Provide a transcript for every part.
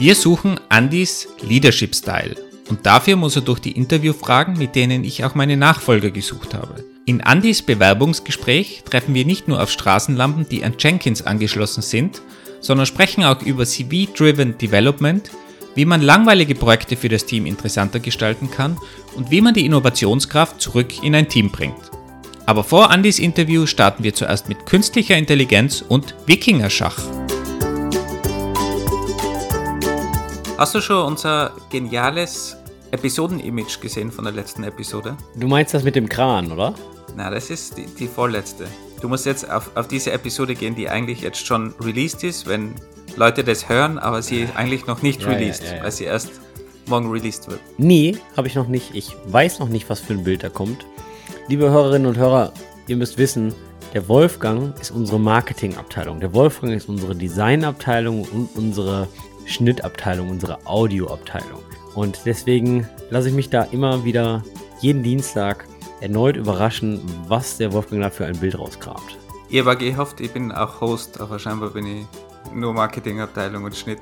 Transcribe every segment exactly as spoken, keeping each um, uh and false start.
Wir suchen Andys Leadership-Style und dafür muss er durch die Interviewfragen, mit denen ich auch meine Nachfolger gesucht habe. In Andys Bewerbungsgespräch treffen wir nicht nur auf Straßenlampen, die an Jenkins angeschlossen sind, sondern sprechen auch über C V-Driven Development, wie man langweilige Projekte für das Team interessanter gestalten kann und wie man die Innovationskraft zurück in ein Team bringt. Aber vor Andys Interview starten wir zuerst mit künstlicher Intelligenz und Wikingerschach. Hast du schon unser geniales Episoden-Image gesehen von der letzten Episode? Du meinst das mit dem Kran, oder? Na, das ist die, die vorletzte. Du musst jetzt auf, auf diese Episode gehen, die eigentlich jetzt schon released ist, wenn Leute das hören, aber sie ist eigentlich noch nicht ja, released, ja, ja, ja. weil sie erst morgen released wird. Nee, habe ich noch nicht. Ich weiß noch nicht, was für ein Bild da kommt. Liebe Hörerinnen und Hörer, ihr müsst wissen, der Wolfgang ist unsere Marketingabteilung. Der Wolfgang ist unsere Designabteilung und unsere Schnittabteilung, unsere Audioabteilung. Und deswegen lasse ich mich da immer wieder jeden Dienstag erneut überraschen, was der Wolfgang da für ein Bild rauskramt. Ihr war gehofft, ich bin auch Host, aber scheinbar bin ich nur Marketingabteilung und Schnitt.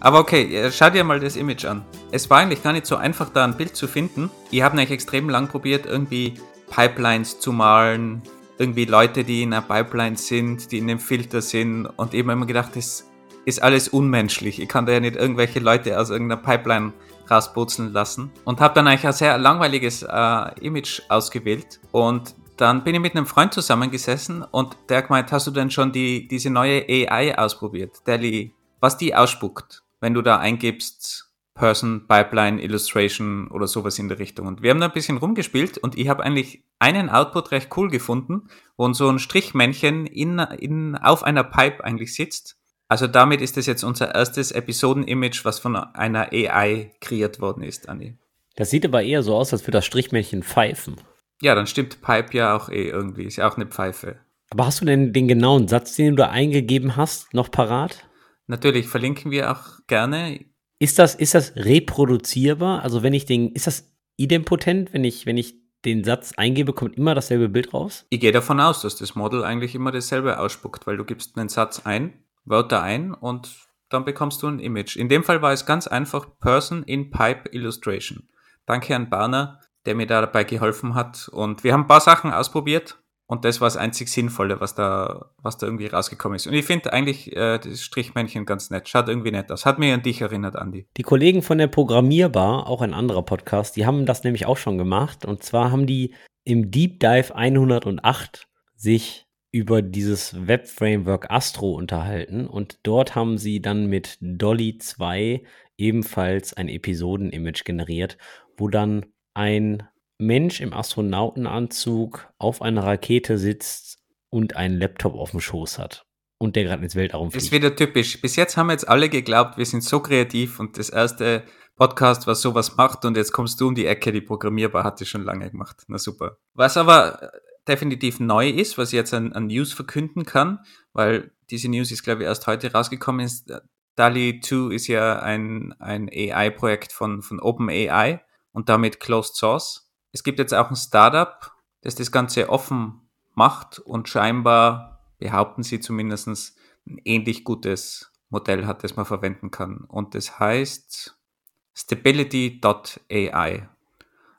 Aber okay, schau dir mal das Image an. Es war eigentlich gar nicht so einfach, da ein Bild zu finden. Ich habe nämlich extrem lang probiert, irgendwie Pipelines zu malen, irgendwie Leute, die in einer Pipeline sind, die in einem Filter sind und eben immer gedacht, das ist alles unmenschlich. Ich kann da ja nicht irgendwelche Leute aus irgendeiner Pipeline rausputzeln lassen und habe dann eigentlich ein sehr langweiliges äh, Image ausgewählt und dann bin ich mit einem Freund zusammengesessen und der gemeint, hast du denn schon die, diese neue A I ausprobiert, DALL-E, was die ausspuckt, wenn du da eingibst, Person, Pipeline, Illustration oder sowas in der Richtung. Und wir haben da ein bisschen rumgespielt und ich habe eigentlich einen Output recht cool gefunden, wo so ein Strichmännchen in, in, auf einer Pipe eigentlich sitzt. Also damit ist das jetzt unser erstes Episoden-Image, was von einer A I kreiert worden ist, Andi. Das sieht aber eher so aus, als würde das Strichmännchen pfeifen. Ja, dann stimmt Pipe ja auch eh irgendwie, ist ja auch eine Pfeife. Aber hast du denn den genauen Satz, den du da eingegeben hast, noch parat? Natürlich, verlinken wir auch gerne. Ist das, ist das reproduzierbar? Also wenn ich den, ist das idempotent, wenn ich, wenn ich den Satz eingebe, kommt immer dasselbe Bild raus? Ich gehe davon aus, dass das Model eigentlich immer dasselbe ausspuckt, weil du gibst einen Satz ein, Wörter ein und dann bekommst du ein Image. In dem Fall war es ganz einfach Person in Pipe Illustration. Danke an Barner, der mir da dabei geholfen hat. Und wir haben ein paar Sachen ausprobiert und das war das einzig Sinnvolle, was da, was da irgendwie rausgekommen ist. Und ich finde eigentlich äh, das Strichmännchen ganz nett. Schaut irgendwie nett aus. Hat mir an dich erinnert, Andi. Die Kollegen von der Programmier.bar, auch ein anderer Podcast, die haben das nämlich auch schon gemacht. Und zwar haben die im Deep Dive hundertacht sich über dieses Web-Framework Astro unterhalten und dort haben sie dann mit DALL-E zwei ebenfalls ein Episoden-Image generiert, wo dann ein Mensch im Astronautenanzug auf einer Rakete sitzt und einen Laptop auf dem Schoß hat und der gerade ins Weltraum fliegt. Das ist wieder typisch. Bis jetzt haben jetzt alle geglaubt, wir sind so kreativ und das erste Podcast, was sowas macht und jetzt kommst du um die Ecke, die Programmierbar hat das schon lange gemacht. Na super. Was aber definitiv neu ist, was ich jetzt an, an News verkünden kann, weil diese News ist, glaube ich, erst heute rausgekommen ist. DALL-E zwei ist ja ein, ein A I-Projekt von, von OpenAI und damit Closed Source. Es gibt jetzt auch ein Startup, das das Ganze offen macht und scheinbar, behaupten sie zumindest, ein ähnlich gutes Modell hat, das man verwenden kann. Und das heißt Stability Punkt A I.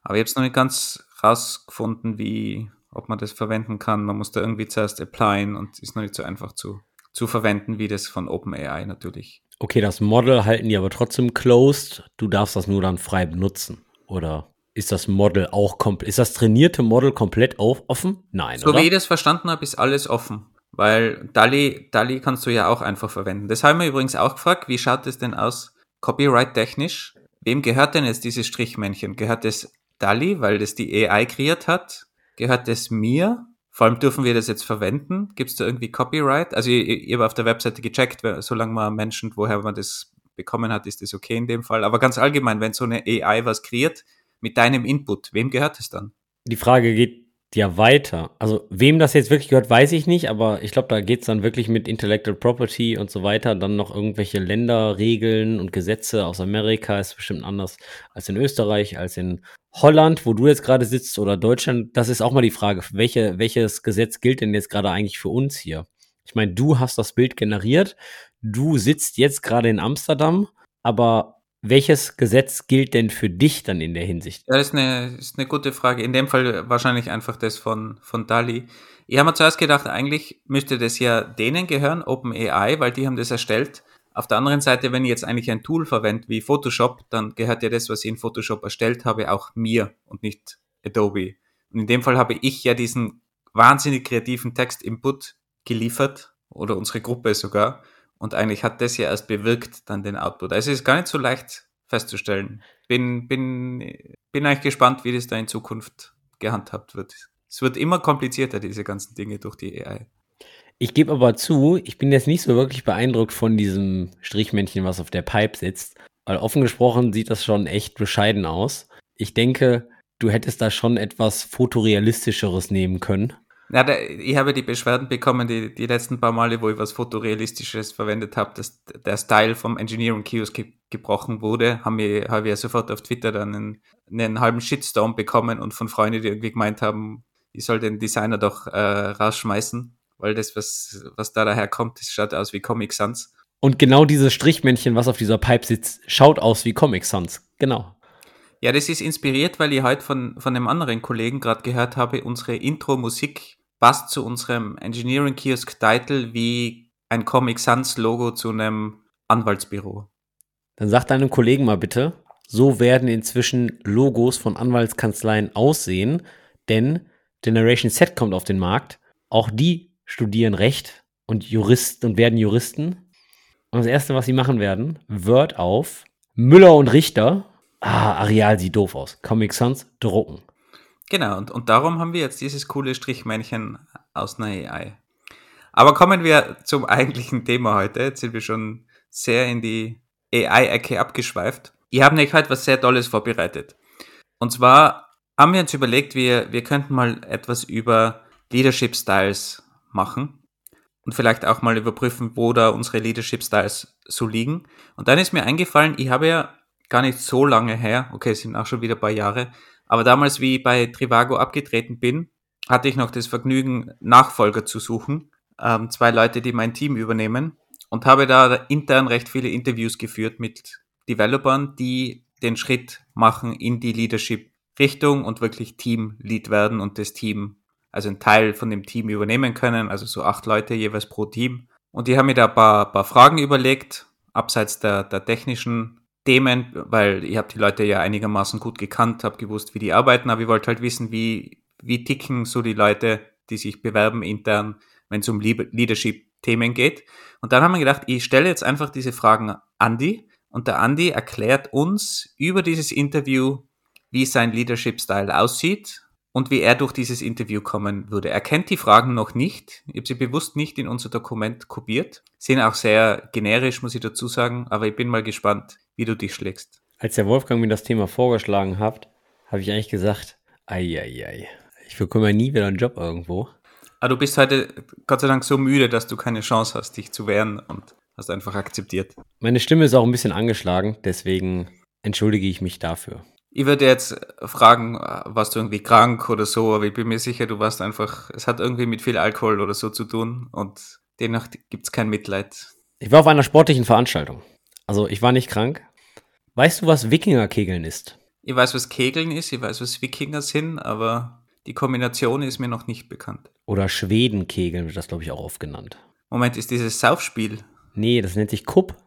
Aber ich habe es noch nicht ganz rausgefunden, wie ob man das verwenden kann. Man muss da irgendwie zuerst applyen und ist noch nicht so einfach zu, zu verwenden, wie das von OpenAI natürlich. Okay, das Model halten die aber trotzdem closed. Du darfst das nur dann frei benutzen. Oder ist das Model auch komplett, ist das trainierte Model komplett auf, offen? Nein, so oder? So wie ich das verstanden habe, ist alles offen. Weil DALL-E, DALL-E kannst du ja auch einfach verwenden. Das haben wir übrigens auch gefragt, wie schaut es denn aus copyright-technisch? Wem gehört denn jetzt dieses Strichmännchen? Gehört das DALL-E, weil das die A I kreiert hat? Gehört es mir? Vor allem dürfen wir das jetzt verwenden? Gibt es da irgendwie Copyright? Also ich, ich habe auf der Webseite gecheckt, solange man Menschen, woher man das bekommen hat, ist das okay in dem Fall. Aber ganz allgemein, wenn so eine A I was kreiert, mit deinem Input, wem gehört es dann? Die Frage geht ja weiter. Also wem das jetzt wirklich gehört, weiß ich nicht, aber ich glaube, da geht es dann wirklich mit Intellectual Property und so weiter, dann noch irgendwelche Länderregeln und Gesetze aus Amerika, ist bestimmt anders als in Österreich, als in Holland, wo du jetzt gerade sitzt, oder Deutschland, das ist auch mal die Frage, welche, welches Gesetz gilt denn jetzt gerade eigentlich für uns hier? Ich meine, du hast das Bild generiert, du sitzt jetzt gerade in Amsterdam aber welches Gesetz gilt denn für dich dann in der Hinsicht? Ja, das ist eine, ist eine gute Frage. In dem Fall wahrscheinlich einfach das von, von DALL-E. Ich habe mir zuerst gedacht, eigentlich müsste das ja denen gehören, OpenAI, weil die haben das erstellt. Auf der anderen Seite, wenn ich jetzt eigentlich ein Tool verwende wie Photoshop, dann gehört ja das, was ich in Photoshop erstellt habe, auch mir und nicht Adobe. Und in dem Fall habe ich ja diesen wahnsinnig kreativen Text-Input geliefert oder unsere Gruppe sogar. Und eigentlich hat das ja erst bewirkt dann den Output. Also ist gar nicht so leicht festzustellen. Bin, bin, bin eigentlich gespannt, wie das da in Zukunft gehandhabt wird. Es wird immer komplizierter, diese ganzen Dinge durch die A I. Ich gebe aber zu, ich bin jetzt nicht so wirklich beeindruckt von diesem Strichmännchen, was auf der Pipe sitzt. Weil offen gesprochen sieht das schon echt bescheiden aus. Ich denke, du hättest da schon etwas fotorealistischeres nehmen können. Na, da, ich habe die Beschwerden bekommen, die, die letzten paar Male, wo ich was Fotorealistisches verwendet habe, dass der Style vom Engineering Kiosk ge- gebrochen wurde, haben wir, habe ich ja sofort auf Twitter dann einen, einen halben Shitstorm bekommen und von Freunden, die irgendwie gemeint haben, ich soll den Designer doch äh, rausschmeißen, weil das, was, was da daherkommt, das schaut aus wie Comic Sans. Und genau dieses Strichmännchen, was auf dieser Pipe sitzt, schaut aus wie Comic Sans, genau. Ja, das ist inspiriert, weil ich heute von, von einem anderen Kollegen gerade gehört habe, unsere Intro-Musik passt zu unserem Engineering Kiosk Title wie ein Comic Sans Logo zu einem Anwaltsbüro. Dann sag deinem Kollegen mal bitte, so werden inzwischen Logos von Anwaltskanzleien aussehen, denn Generation Z kommt auf den Markt, auch die studieren Recht und Juristen und werden Juristen. Und das Erste, was sie machen werden, Word auf, Müller und Richter. Ah, Arial sieht doof aus. Comic Sans drucken. Genau, und, und darum haben wir jetzt dieses coole Strichmännchen aus einer A I. Aber kommen wir zum eigentlichen Thema heute. Jetzt sind wir schon sehr in die A I-Ecke abgeschweift. Ich habe nämlich heute was sehr Tolles vorbereitet. Und zwar haben wir uns überlegt, wir, wir könnten mal etwas über Leadership Styles machen und vielleicht auch mal überprüfen, wo da unsere Leadership Styles so liegen. Und dann ist mir eingefallen, ich habe ja gar nicht so lange her, okay, es sind auch schon wieder ein paar Jahre, aber damals, wie ich bei Trivago abgetreten bin, hatte ich noch das Vergnügen, Nachfolger zu suchen, ähm, zwei Leute, die mein Team übernehmen, und habe da intern recht viele Interviews geführt mit Developern, die den Schritt machen in die Leadership-Richtung und wirklich Team-Lead werden und das Team, also einen Teil von dem Team übernehmen können, also so acht Leute jeweils pro Team. Und die haben mir da ein paar, paar Fragen überlegt, abseits der, der technischen Themen, weil ich habe die Leute ja einigermaßen gut gekannt, habe gewusst, wie die arbeiten, aber ich wollte halt wissen, wie, wie ticken so die Leute, die sich bewerben intern, wenn es um Leadership-Themen geht. Und dann haben wir gedacht, ich stelle jetzt einfach diese Fragen Andy und der Andy erklärt uns über dieses Interview, wie sein Leadership-Style aussieht und wie er durch dieses Interview kommen würde. Er kennt die Fragen noch nicht, ich habe sie bewusst nicht in unser Dokument kopiert, sind auch sehr generisch, muss ich dazu sagen, aber ich bin mal gespannt, wie du dich schlägst. Als der Wolfgang mir das Thema vorgeschlagen hat, habe ich eigentlich gesagt, ei, ei, ei, ich bekomme ja nie wieder einen Job irgendwo. Ah, du bist heute Gott sei Dank so müde, dass du keine Chance hast, dich zu wehren und hast einfach akzeptiert. Meine Stimme ist auch ein bisschen angeschlagen, deswegen entschuldige ich mich dafür. Ich würde jetzt fragen, warst du irgendwie krank oder so, aber ich bin mir sicher, du warst einfach, es hat irgendwie mit viel Alkohol oder so zu tun und demnach gibt es kein Mitleid. Ich war auf einer sportlichen Veranstaltung, also ich war nicht krank. Weißt du, was Wikingerkegeln ist? Ich weiß, was Kegeln ist, ich weiß, was Wikinger sind, aber die Kombination ist mir noch nicht bekannt. Oder Schwedenkegeln wird das, glaube ich, auch oft genannt. Moment, ist dieses Saufspiel? Nee, das nennt sich Kubb.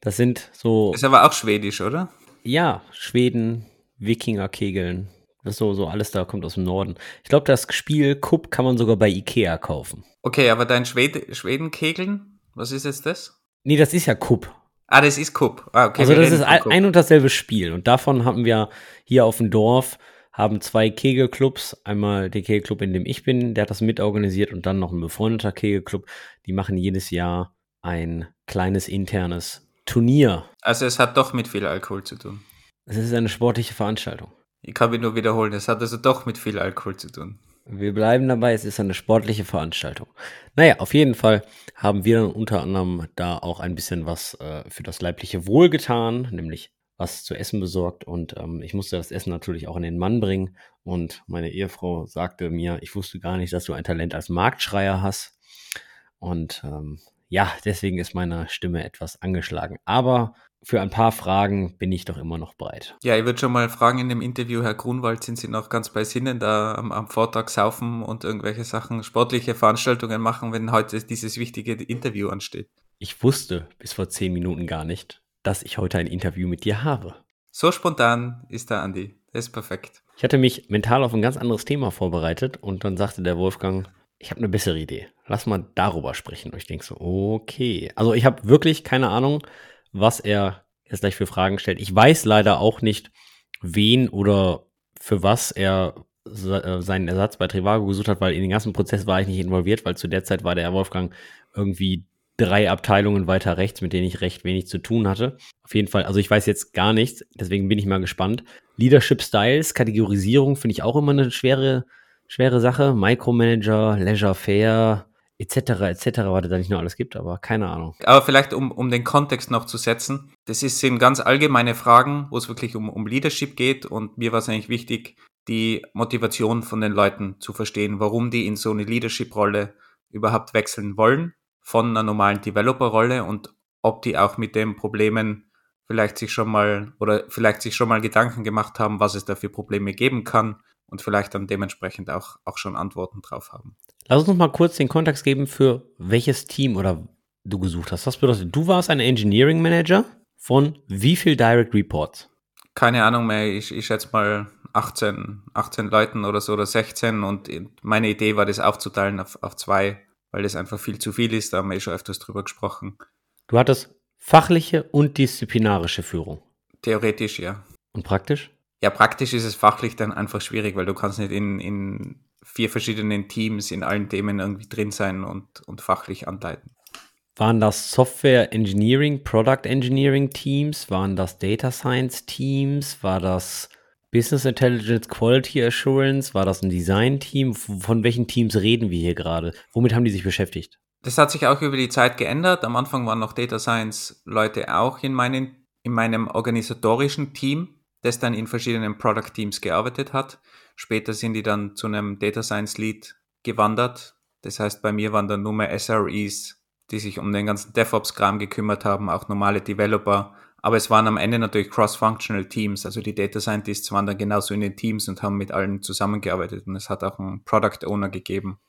Das sind so... Ist aber auch schwedisch, oder? Ja, Schweden, Wikingerkegeln, das ist so, so alles da kommt aus dem Norden. Ich glaube, das Spiel Kubb kann man sogar bei Ikea kaufen. Okay, aber dein Schwede- Schwedenkegeln, was ist jetzt das? Nee, das ist ja Kubb. Ah, das ist Kubb. Ah, okay. Also das ist ein, ein und dasselbe Spiel. Und davon haben wir hier auf dem Dorf, haben zwei Kegelclubs. Einmal der Kegelclub, in dem ich bin, der hat das mitorganisiert und dann noch ein befreundeter Kegelclub. Die machen jedes Jahr ein kleines internes Turnier. Also es hat doch mit viel Alkohol zu tun. Es ist eine sportliche Veranstaltung. Ich kann mich nur wiederholen, es hat also doch mit viel Alkohol zu tun. Wir bleiben dabei, es ist eine sportliche Veranstaltung. Naja, auf jeden Fall haben wir dann unter anderem da auch ein bisschen was äh, für das leibliche Wohl getan, nämlich was zu essen besorgt und ähm, ich musste das Essen natürlich auch an den Mann bringen und meine Ehefrau sagte mir, ich wusste gar nicht, dass du ein Talent als Marktschreier hast und ähm, ja, deswegen ist meine Stimme etwas angeschlagen, aber für ein paar Fragen bin ich doch immer noch bereit. Ja, ich würde schon mal fragen in dem Interview, Herr Grunwald, sind Sie noch ganz bei Sinnen, da am, am Vortag saufen und irgendwelche Sachen, sportliche Veranstaltungen machen, wenn heute dieses wichtige Interview ansteht? Ich wusste bis vor zehn Minuten gar nicht, dass ich heute ein Interview mit dir habe. So spontan ist der Andi. Das ist perfekt. Ich hatte mich mental auf ein ganz anderes Thema vorbereitet und dann sagte der Wolfgang, ich habe eine bessere Idee. Lass mal darüber sprechen. Und ich denke so, okay. Also ich habe wirklich keine Ahnung, was er jetzt gleich für Fragen stellt. Ich weiß leider auch nicht, wen oder für was er seinen Ersatz bei Trivago gesucht hat, weil in den ganzen Prozess war ich nicht involviert, weil zu der Zeit war der Herr Wolfgang irgendwie drei Abteilungen weiter rechts, mit denen ich recht wenig zu tun hatte. Auf jeden Fall, also ich weiß jetzt gar nichts, deswegen bin ich mal gespannt. Leadership Styles, Kategorisierung finde ich auch immer eine schwere, schwere Sache. Micromanager, Laissez-faire, et cetera, et cetera, was es da nicht nur alles gibt, aber keine Ahnung. Aber vielleicht, um, um den Kontext noch zu setzen, das sind ganz allgemeine Fragen, wo es wirklich um, um Leadership geht und mir war es eigentlich wichtig, die Motivation von den Leuten zu verstehen, warum die in so eine Leadership-Rolle überhaupt wechseln wollen von einer normalen Developer-Rolle und ob die auch mit den Problemen vielleicht sich schon mal oder vielleicht sich schon mal Gedanken gemacht haben, was es da für Probleme geben kann und vielleicht dann dementsprechend auch, auch schon Antworten drauf haben. Lass uns noch mal kurz den Kontext geben, für welches Team oder du gesucht hast. Das bedeutet, du warst ein Engineering Manager von wie viel Direct Reports? Keine Ahnung mehr, ich, ich schätze mal achtzehn, achtzehn Leuten oder so oder sechzehn und meine Idee war, das aufzuteilen auf, auf zwei, weil das einfach viel zu viel ist, da haben wir schon öfters drüber gesprochen. Du hattest fachliche und disziplinarische Führung? Theoretisch, ja. Und praktisch? Ja, praktisch ist es fachlich dann einfach schwierig, weil du kannst nicht in, in vier verschiedenen Teams in allen Themen irgendwie drin sein und, und fachlich anleiten. Waren das Software Engineering, Product Engineering Teams? Waren das Data Science Teams? War das Business Intelligence, Quality Assurance? War das ein Design-Team? Von welchen Teams reden wir hier gerade? Womit haben die sich beschäftigt? Das hat sich auch über die Zeit geändert. Am Anfang waren noch Data Science-Leute auch in, meinen, in meinem organisatorischen Team, das dann in verschiedenen Product-Teams gearbeitet hat. Später sind die dann zu einem Data Science-Lead gewandert. Das heißt, bei mir waren dann nur mehr S R Es, die sich um den ganzen DevOps-Kram gekümmert haben, auch normale Developer. Aber es waren am Ende natürlich cross-functional Teams, also die Data Scientists waren dann genauso in den Teams und haben mit allen zusammengearbeitet und es hat auch einen Product Owner gegeben,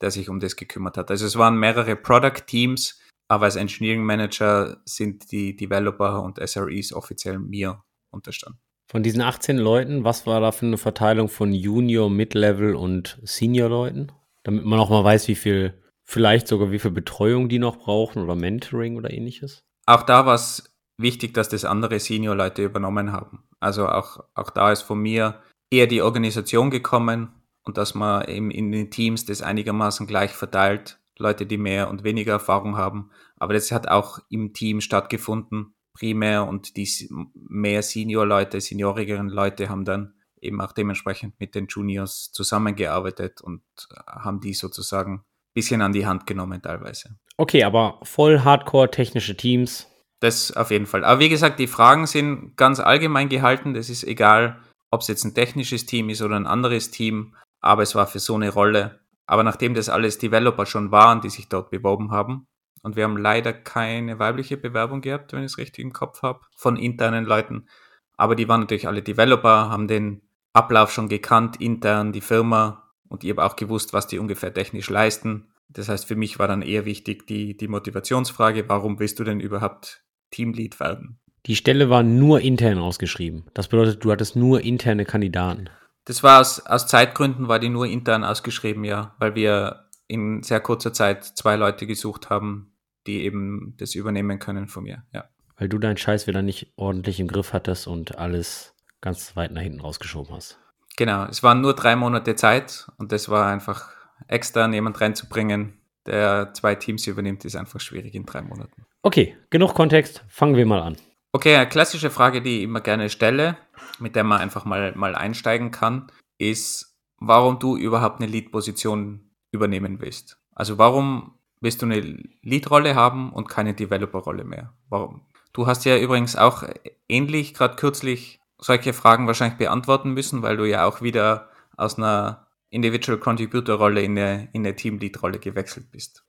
der sich um das gekümmert hat. Also es waren mehrere Product Teams, aber als Engineering Manager sind die Developer und S R Es offiziell mir unterstanden. Von diesen achtzehn Leuten, was war da für eine Verteilung von Junior, Mid-Level und Senior-Leuten? Damit man auch mal weiß, wie viel, vielleicht sogar wie viel Betreuung die noch brauchen oder Mentoring oder ähnliches? Auch da war es wichtig, dass das andere Senior-Leute übernommen haben. Also auch, auch da ist von mir eher die Organisation gekommen und dass man eben in den Teams das einigermaßen gleich verteilt, Leute, die mehr und weniger Erfahrung haben. Aber das hat auch im Team stattgefunden, primär. Und die mehr Senior-Leute, seniorigeren Leute haben dann eben auch dementsprechend mit den Juniors zusammengearbeitet und haben die sozusagen ein bisschen an die Hand genommen teilweise. Okay, aber voll hardcore technische Teams. Das auf jeden Fall. Aber wie gesagt, die Fragen sind ganz allgemein gehalten. Das ist egal, ob es jetzt ein technisches Team ist oder ein anderes Team. Aber es war für so eine Rolle. Aber nachdem das alles Developer schon waren, die sich dort beworben haben, und wir haben leider keine weibliche Bewerbung gehabt, wenn ich es richtig im Kopf habe, von internen Leuten. Aber die waren natürlich alle Developer, haben den Ablauf schon gekannt, intern, die Firma. Und ich habe auch gewusst, was die ungefähr technisch leisten. Das heißt, für mich war dann eher wichtig die, die Motivationsfrage, warum willst du denn überhaupt Teamlead werden? Die Stelle war nur intern ausgeschrieben. Das bedeutet, du hattest nur interne Kandidaten. Das war aus, aus Zeitgründen, war die nur intern ausgeschrieben, ja, weil wir in sehr kurzer Zeit zwei Leute gesucht haben, die eben das übernehmen können von mir, ja. Weil du deinen Scheiß wieder nicht ordentlich im Griff hattest und alles ganz weit nach hinten rausgeschoben hast. Genau, es waren nur drei Monate Zeit und das war einfach extern jemand reinzubringen, der zwei Teams übernimmt, ist einfach schwierig in drei Monaten. Okay, genug Kontext, fangen wir mal an. Okay, eine klassische Frage, die ich immer gerne stelle, mit der man einfach mal, mal einsteigen kann, ist, warum du überhaupt eine Lead-Position übernehmen willst. Also warum willst du eine Lead-Rolle haben und keine Developer-Rolle mehr? Warum? Du hast ja übrigens auch ähnlich gerade kürzlich solche Fragen wahrscheinlich beantworten müssen, weil du ja auch wieder aus einer Individual Contributor-Rolle in eine, in eine Team-Lead-Rolle gewechselt bist.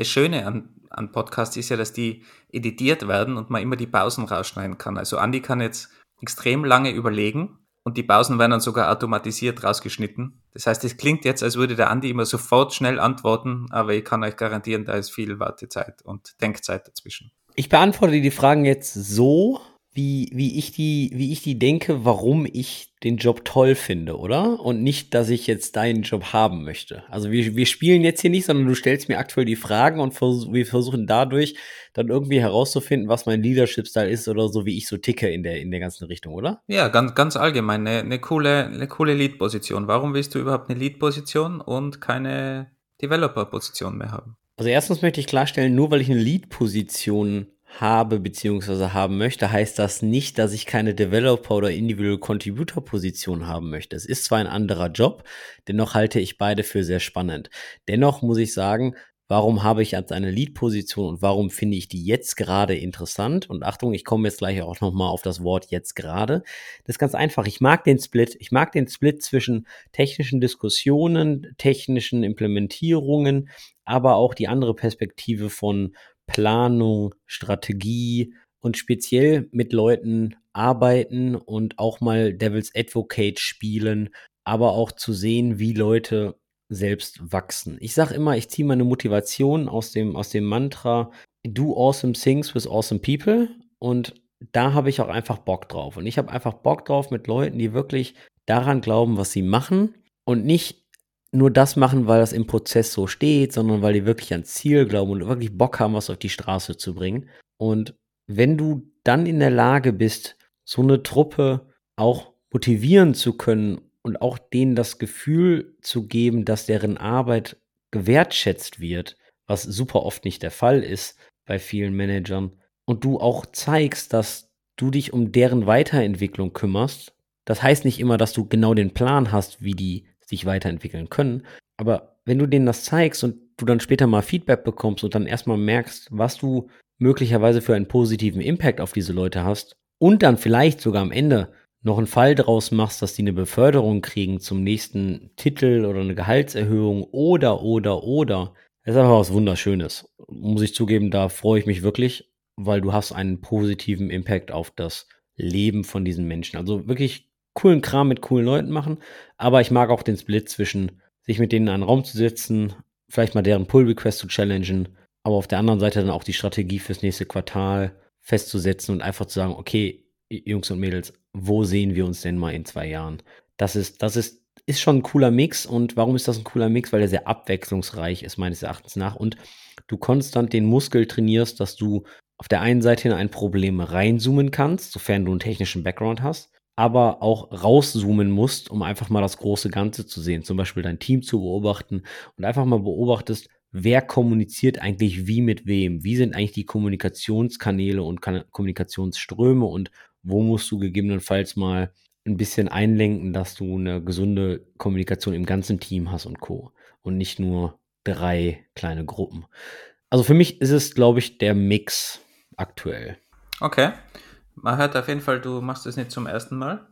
Das Schöne an, an Podcasts ist ja, dass die editiert werden und man immer die Pausen rausschneiden kann. Also Andy kann jetzt extrem lange überlegen und die Pausen werden dann sogar automatisiert rausgeschnitten. Das heißt, es klingt jetzt, als würde der Andy immer sofort schnell antworten, aber ich kann euch garantieren, da ist viel Wartezeit und Denkzeit dazwischen. Ich beantworte die Fragen jetzt so, wie, wie ich die, wie ich die denke, warum ich den Job toll finde, oder? Und nicht, dass ich jetzt deinen Job haben möchte. Also wir, wir spielen jetzt hier nicht, sondern du stellst mir aktuell die Fragen und vers- wir versuchen dadurch dann irgendwie herauszufinden, was mein Leadership-Style ist oder so, wie ich so ticke in der, in der ganzen Richtung, oder? Ja, ganz, ganz allgemein. Eine, eine coole, eine coole Lead-Position. Warum willst du überhaupt eine Lead-Position und keine Developer-Position mehr haben? Also erstens möchte ich klarstellen, nur weil ich eine Lead-Position habe bzw. haben möchte, heißt das nicht, dass ich keine Developer- oder Individual Contributor-Position haben möchte. Es ist zwar ein anderer Job, dennoch halte ich beide für sehr spannend. Dennoch muss ich sagen, warum habe ich jetzt eine Lead-Position und warum finde ich die jetzt gerade interessant? Und Achtung, ich komme jetzt gleich auch nochmal auf das Wort jetzt gerade. Das ist ganz einfach. Ich mag den Split. Ich mag den Split zwischen technischen Diskussionen, technischen Implementierungen, aber auch die andere Perspektive von Planung, Strategie und speziell mit Leuten arbeiten und auch mal Devil's Advocate spielen, aber auch zu sehen, wie Leute selbst wachsen. Ich sage immer, ich ziehe meine Motivation aus dem, aus dem Mantra Do awesome things with awesome people, und da habe ich auch einfach Bock drauf. Und ich habe einfach Bock drauf mit Leuten, die wirklich daran glauben, was sie machen und nicht nur das machen, weil das im Prozess so steht, sondern weil die wirklich ans Ziel glauben und wirklich Bock haben, was auf die Straße zu bringen. Und wenn du dann in der Lage bist, so eine Truppe auch motivieren zu können und auch denen das Gefühl zu geben, dass deren Arbeit gewertschätzt wird, was super oft nicht der Fall ist bei vielen Managern, und du auch zeigst, dass du dich um deren Weiterentwicklung kümmerst, das heißt nicht immer, dass du genau den Plan hast, wie die sich weiterentwickeln können. Aber wenn du denen das zeigst und du dann später mal Feedback bekommst und dann erstmal merkst, was du möglicherweise für einen positiven Impact auf diese Leute hast und dann vielleicht sogar am Ende noch einen Fall draus machst, dass die eine Beförderung kriegen zum nächsten Titel oder eine Gehaltserhöhung oder, oder, oder. Das ist einfach was Wunderschönes. Muss ich zugeben, da freue ich mich wirklich, weil du hast einen positiven Impact auf das Leben von diesen Menschen. Also wirklich coolen Kram mit coolen Leuten machen, aber ich mag auch den Split zwischen sich mit denen in einen Raum zu setzen, vielleicht mal deren Pull-Request zu challengen, aber auf der anderen Seite dann auch die Strategie fürs nächste Quartal festzusetzen und einfach zu sagen, okay, Jungs und Mädels, wo sehen wir uns denn mal in zwei Jahren? Das ist, das ist, ist schon ein cooler Mix. Und warum ist das ein cooler Mix? Weil der sehr abwechslungsreich ist, meines Erachtens nach, und du konstant den Muskel trainierst, dass du auf der einen Seite in ein Problem reinzoomen kannst, sofern du einen technischen Background hast, aber auch rauszoomen musst, um einfach mal das große Ganze zu sehen, zum Beispiel dein Team zu beobachten und einfach mal beobachtest, wer kommuniziert eigentlich wie mit wem, wie sind eigentlich die Kommunikationskanäle und Kommunikationsströme und wo musst du gegebenenfalls mal ein bisschen einlenken, dass du eine gesunde Kommunikation im ganzen Team hast und Co. und nicht nur drei kleine Gruppen. Also für mich ist es, glaube ich, der Mix aktuell. Okay. Man hört auf jeden Fall, du machst es nicht zum ersten Mal.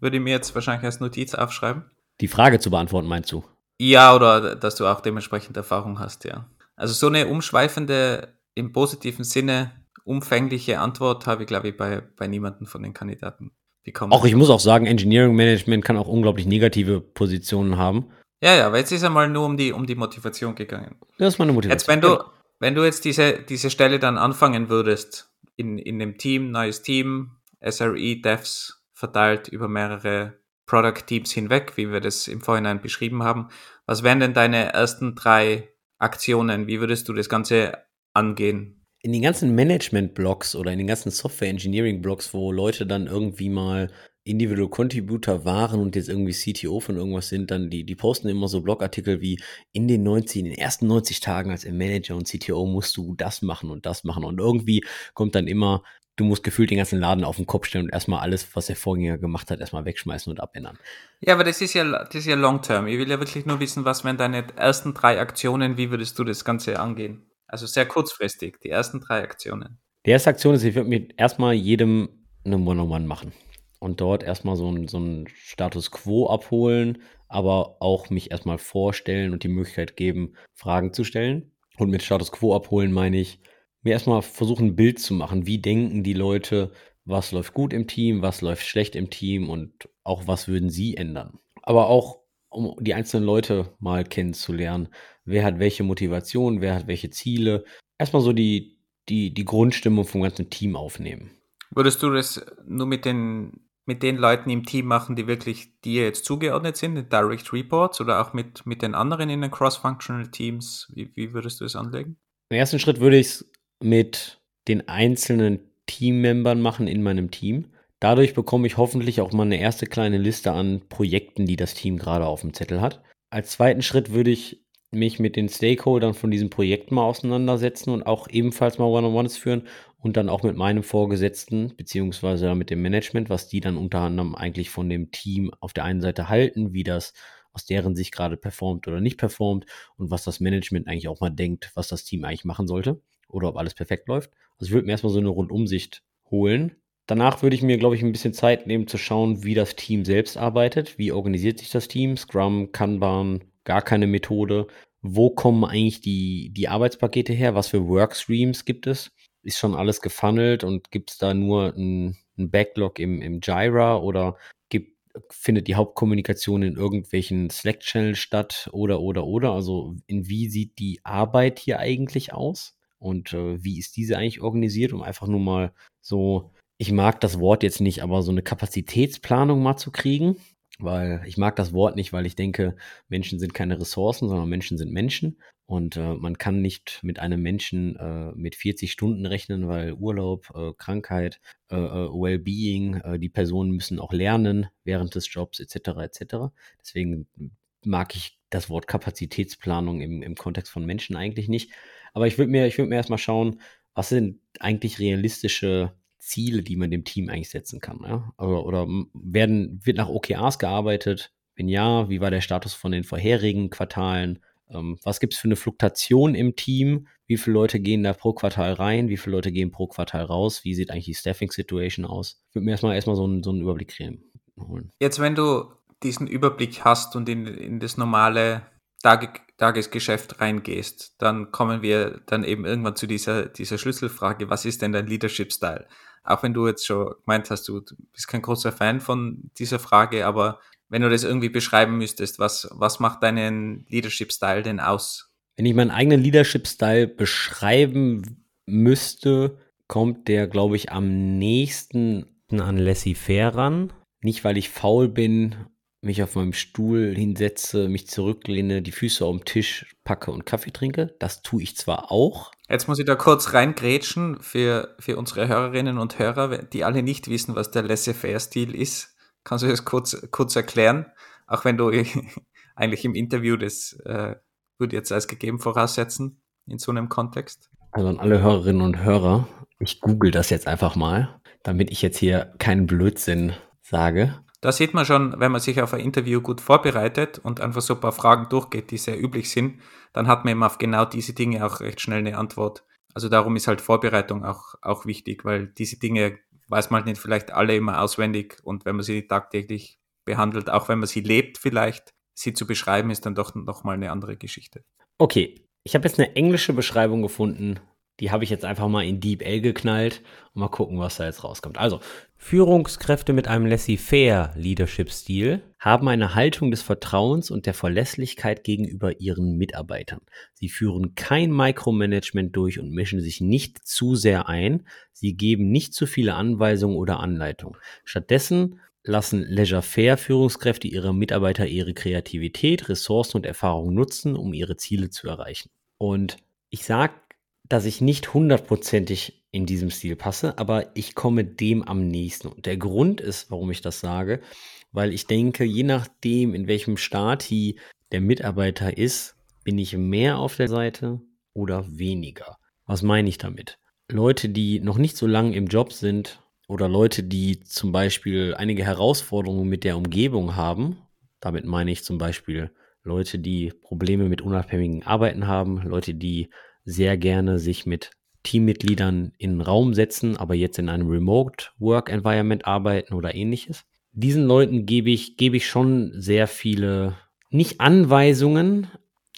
Würde ich mir jetzt wahrscheinlich als Notiz aufschreiben. Die Frage zu beantworten, meinst du? Ja, oder dass du auch dementsprechend Erfahrung hast, ja. Also so eine umschweifende, im positiven Sinne umfängliche Antwort habe ich, glaube ich, bei, bei niemandem von den Kandidaten bekommen. Auch ich muss auch sagen, Engineering Management kann auch unglaublich negative Positionen haben. Ja, ja, aber jetzt ist einmal nur um die, um die Motivation gegangen. Das ist meine Motivation. Jetzt, wenn du, wenn du jetzt diese, diese Stelle dann anfangen würdest, In, in dem Team, neues Team, S R E-Devs verteilt über mehrere Product-Teams hinweg, wie wir das im Vorhinein beschrieben haben. Was wären denn deine ersten drei Aktionen? Wie würdest du das Ganze angehen? In den ganzen Management-Blogs oder in den ganzen Software-Engineering-Blogs, wo Leute dann irgendwie mal Individual Contributor waren und jetzt irgendwie C T O von irgendwas sind, dann die, die posten immer so Blogartikel wie in den neunzig, in den ersten neunzig Tagen als Manager und C T O musst du das machen und das machen, und irgendwie kommt dann immer, du musst gefühlt den ganzen Laden auf den Kopf stellen und erstmal alles, was der Vorgänger gemacht hat, erstmal wegschmeißen und abändern. Ja, aber das ist ja, das ist ja long term. Ich will ja wirklich nur wissen, was wären deine ersten drei Aktionen, wie würdest du das Ganze angehen? Also sehr kurzfristig, die ersten drei Aktionen. Die erste Aktion ist, ich würde mir erstmal jedem eine One-on-One machen. Und dort erstmal so einen so einen Status Quo abholen, aber auch mich erstmal vorstellen und die Möglichkeit geben, Fragen zu stellen. und mit Status Quo abholen meine ich, mir erstmal versuchen, ein Bild zu machen. Wie denken die Leute, was läuft gut im Team, was läuft schlecht im Team und auch was würden sie ändern. Aber auch, um die einzelnen Leute mal kennenzulernen. Wer hat welche Motivation, wer hat welche Ziele. Erstmal so die, die, die Grundstimmung vom ganzen Team aufnehmen. Würdest du das nur mit den, mit den Leuten im Team machen, die wirklich dir jetzt zugeordnet sind, in Direct Reports oder auch mit, mit den anderen in den Cross-Functional Teams? Wie, wie würdest du es anlegen? Im ersten Schritt würde ich es mit den einzelnen Teammembern machen in meinem Team. Dadurch bekomme ich hoffentlich auch mal eine erste kleine Liste an Projekten, die das Team gerade auf dem Zettel hat. Als zweiten Schritt würde ich mich mit den Stakeholdern von diesem Projekt mal auseinandersetzen und auch ebenfalls mal One-on-Ones führen und dann auch mit meinem Vorgesetzten beziehungsweise mit dem Management, was die dann unter anderem eigentlich von dem Team auf der einen Seite halten, wie das aus deren Sicht gerade performt oder nicht performt und was das Management eigentlich auch mal denkt, was das Team eigentlich machen sollte oder ob alles perfekt läuft. Also ich würde mir erstmal so eine Rundumsicht holen. Danach würde ich mir, glaube ich, ein bisschen Zeit nehmen zu schauen, wie das Team selbst arbeitet, wie organisiert sich das Team, Scrum, Kanban, gar keine Methode, wo kommen eigentlich die, die Arbeitspakete her, was für Workstreams gibt es, ist schon alles gefunnelt und gibt es da nur einen Backlog im, im Jira oder gibt, findet die Hauptkommunikation in irgendwelchen Slack-Channels statt oder, oder, oder, also in wie sieht die Arbeit hier eigentlich aus und äh, wie ist diese eigentlich organisiert, um einfach nur mal so, ich mag das Wort jetzt nicht, aber so eine Kapazitätsplanung mal zu kriegen, weil ich mag das Wort nicht, weil ich denke, Menschen sind keine Ressourcen, sondern Menschen sind Menschen und äh, man kann nicht mit einem Menschen äh, mit vierzig Stunden rechnen, weil Urlaub, äh, Krankheit, äh, Wellbeing, äh, die Personen müssen auch lernen während des Jobs et cetera et cetera. Deswegen mag ich das Wort Kapazitätsplanung im, im Kontext von Menschen eigentlich nicht. Aber ich würde mir, ich würde mir erstmal schauen, was sind eigentlich realistische Ziele, die man dem Team eigentlich setzen kann. Ja? Oder, oder werden, wird nach O K Rs gearbeitet? Wenn ja, wie war der Status von den vorherigen Quartalen? Ähm, was gibt es für eine Fluktuation im Team? Wie viele Leute gehen da pro Quartal rein? Wie viele Leute gehen pro Quartal raus? Wie sieht eigentlich die Staffing-Situation aus? Ich würde mir erstmal erstmal so einen, so einen Überblick holen. Jetzt, wenn du diesen Überblick hast und in, in das normale Tag, Tagesgeschäft reingehst, dann kommen wir dann eben irgendwann zu dieser, dieser Schlüsselfrage, was ist denn dein Leadership-Style? Auch wenn du jetzt schon gemeint hast, du bist kein großer Fan von dieser Frage, aber wenn du das irgendwie beschreiben müsstest, was, was macht deinen Leadership-Style denn aus? Wenn ich meinen eigenen Leadership-Style beschreiben müsste, kommt der, glaube ich, am nächsten an Laissez-faire ran. Nicht, weil ich faul bin, mich auf meinem Stuhl hinsetze, mich zurücklehne, die Füße auf den Tisch packe und Kaffee trinke. Das tue ich zwar auch. Jetzt muss ich da kurz reingrätschen für, für unsere Hörerinnen und Hörer, die alle nicht wissen, was der Laissez-faire-Stil ist. Kannst du das kurz, kurz erklären? Auch wenn du eigentlich im Interview das äh, würde jetzt als gegeben voraussetzen, in so einem Kontext. Also an alle Hörerinnen und Hörer, ich google das jetzt einfach mal, damit ich jetzt hier keinen Blödsinn sage. Da sieht man schon, wenn man sich auf ein Interview gut vorbereitet und einfach so ein paar Fragen durchgeht, die sehr üblich sind, dann hat man eben auf genau diese Dinge auch recht schnell eine Antwort. Also darum ist halt Vorbereitung auch, auch wichtig, weil diese Dinge weiß man halt nicht vielleicht alle immer auswendig und wenn man sie tagtäglich behandelt, auch wenn man sie lebt vielleicht, sie zu beschreiben, ist dann doch nochmal eine andere Geschichte. Okay, ich habe jetzt eine englische Beschreibung gefunden. Die habe ich jetzt einfach mal in Deep L geknallt und mal gucken, was da jetzt rauskommt. Also, Führungskräfte mit einem Laissez-faire-Leadership-Stil haben eine Haltung des Vertrauens und der Verlässlichkeit gegenüber ihren Mitarbeitern. Sie führen kein Micromanagement durch und mischen sich nicht zu sehr ein. Sie geben nicht zu viele Anweisungen oder Anleitungen. Stattdessen lassen Laissez-faire-Führungskräfte ihre Mitarbeiter ihre Kreativität, Ressourcen und Erfahrung nutzen, um ihre Ziele zu erreichen. Und ich sage, dass ich nicht hundertprozentig in diesem Stil passe, aber ich komme dem am nächsten. Und der Grund ist, warum ich das sage, weil ich denke, je nachdem, in welchem Stati der Mitarbeiter ist, bin ich mehr auf der Seite oder weniger. Was meine ich damit? Leute, die noch nicht so lange im Job sind oder Leute, die zum Beispiel einige Herausforderungen mit der Umgebung haben, damit meine ich zum Beispiel Leute, die Probleme mit unabhängigen Arbeiten haben, Leute, die sehr gerne sich mit Teammitgliedern in den Raum setzen, aber jetzt in einem Remote-Work-Environment arbeiten oder ähnliches. Diesen Leuten gebe ich, gebe ich schon sehr viele, nicht Anweisungen.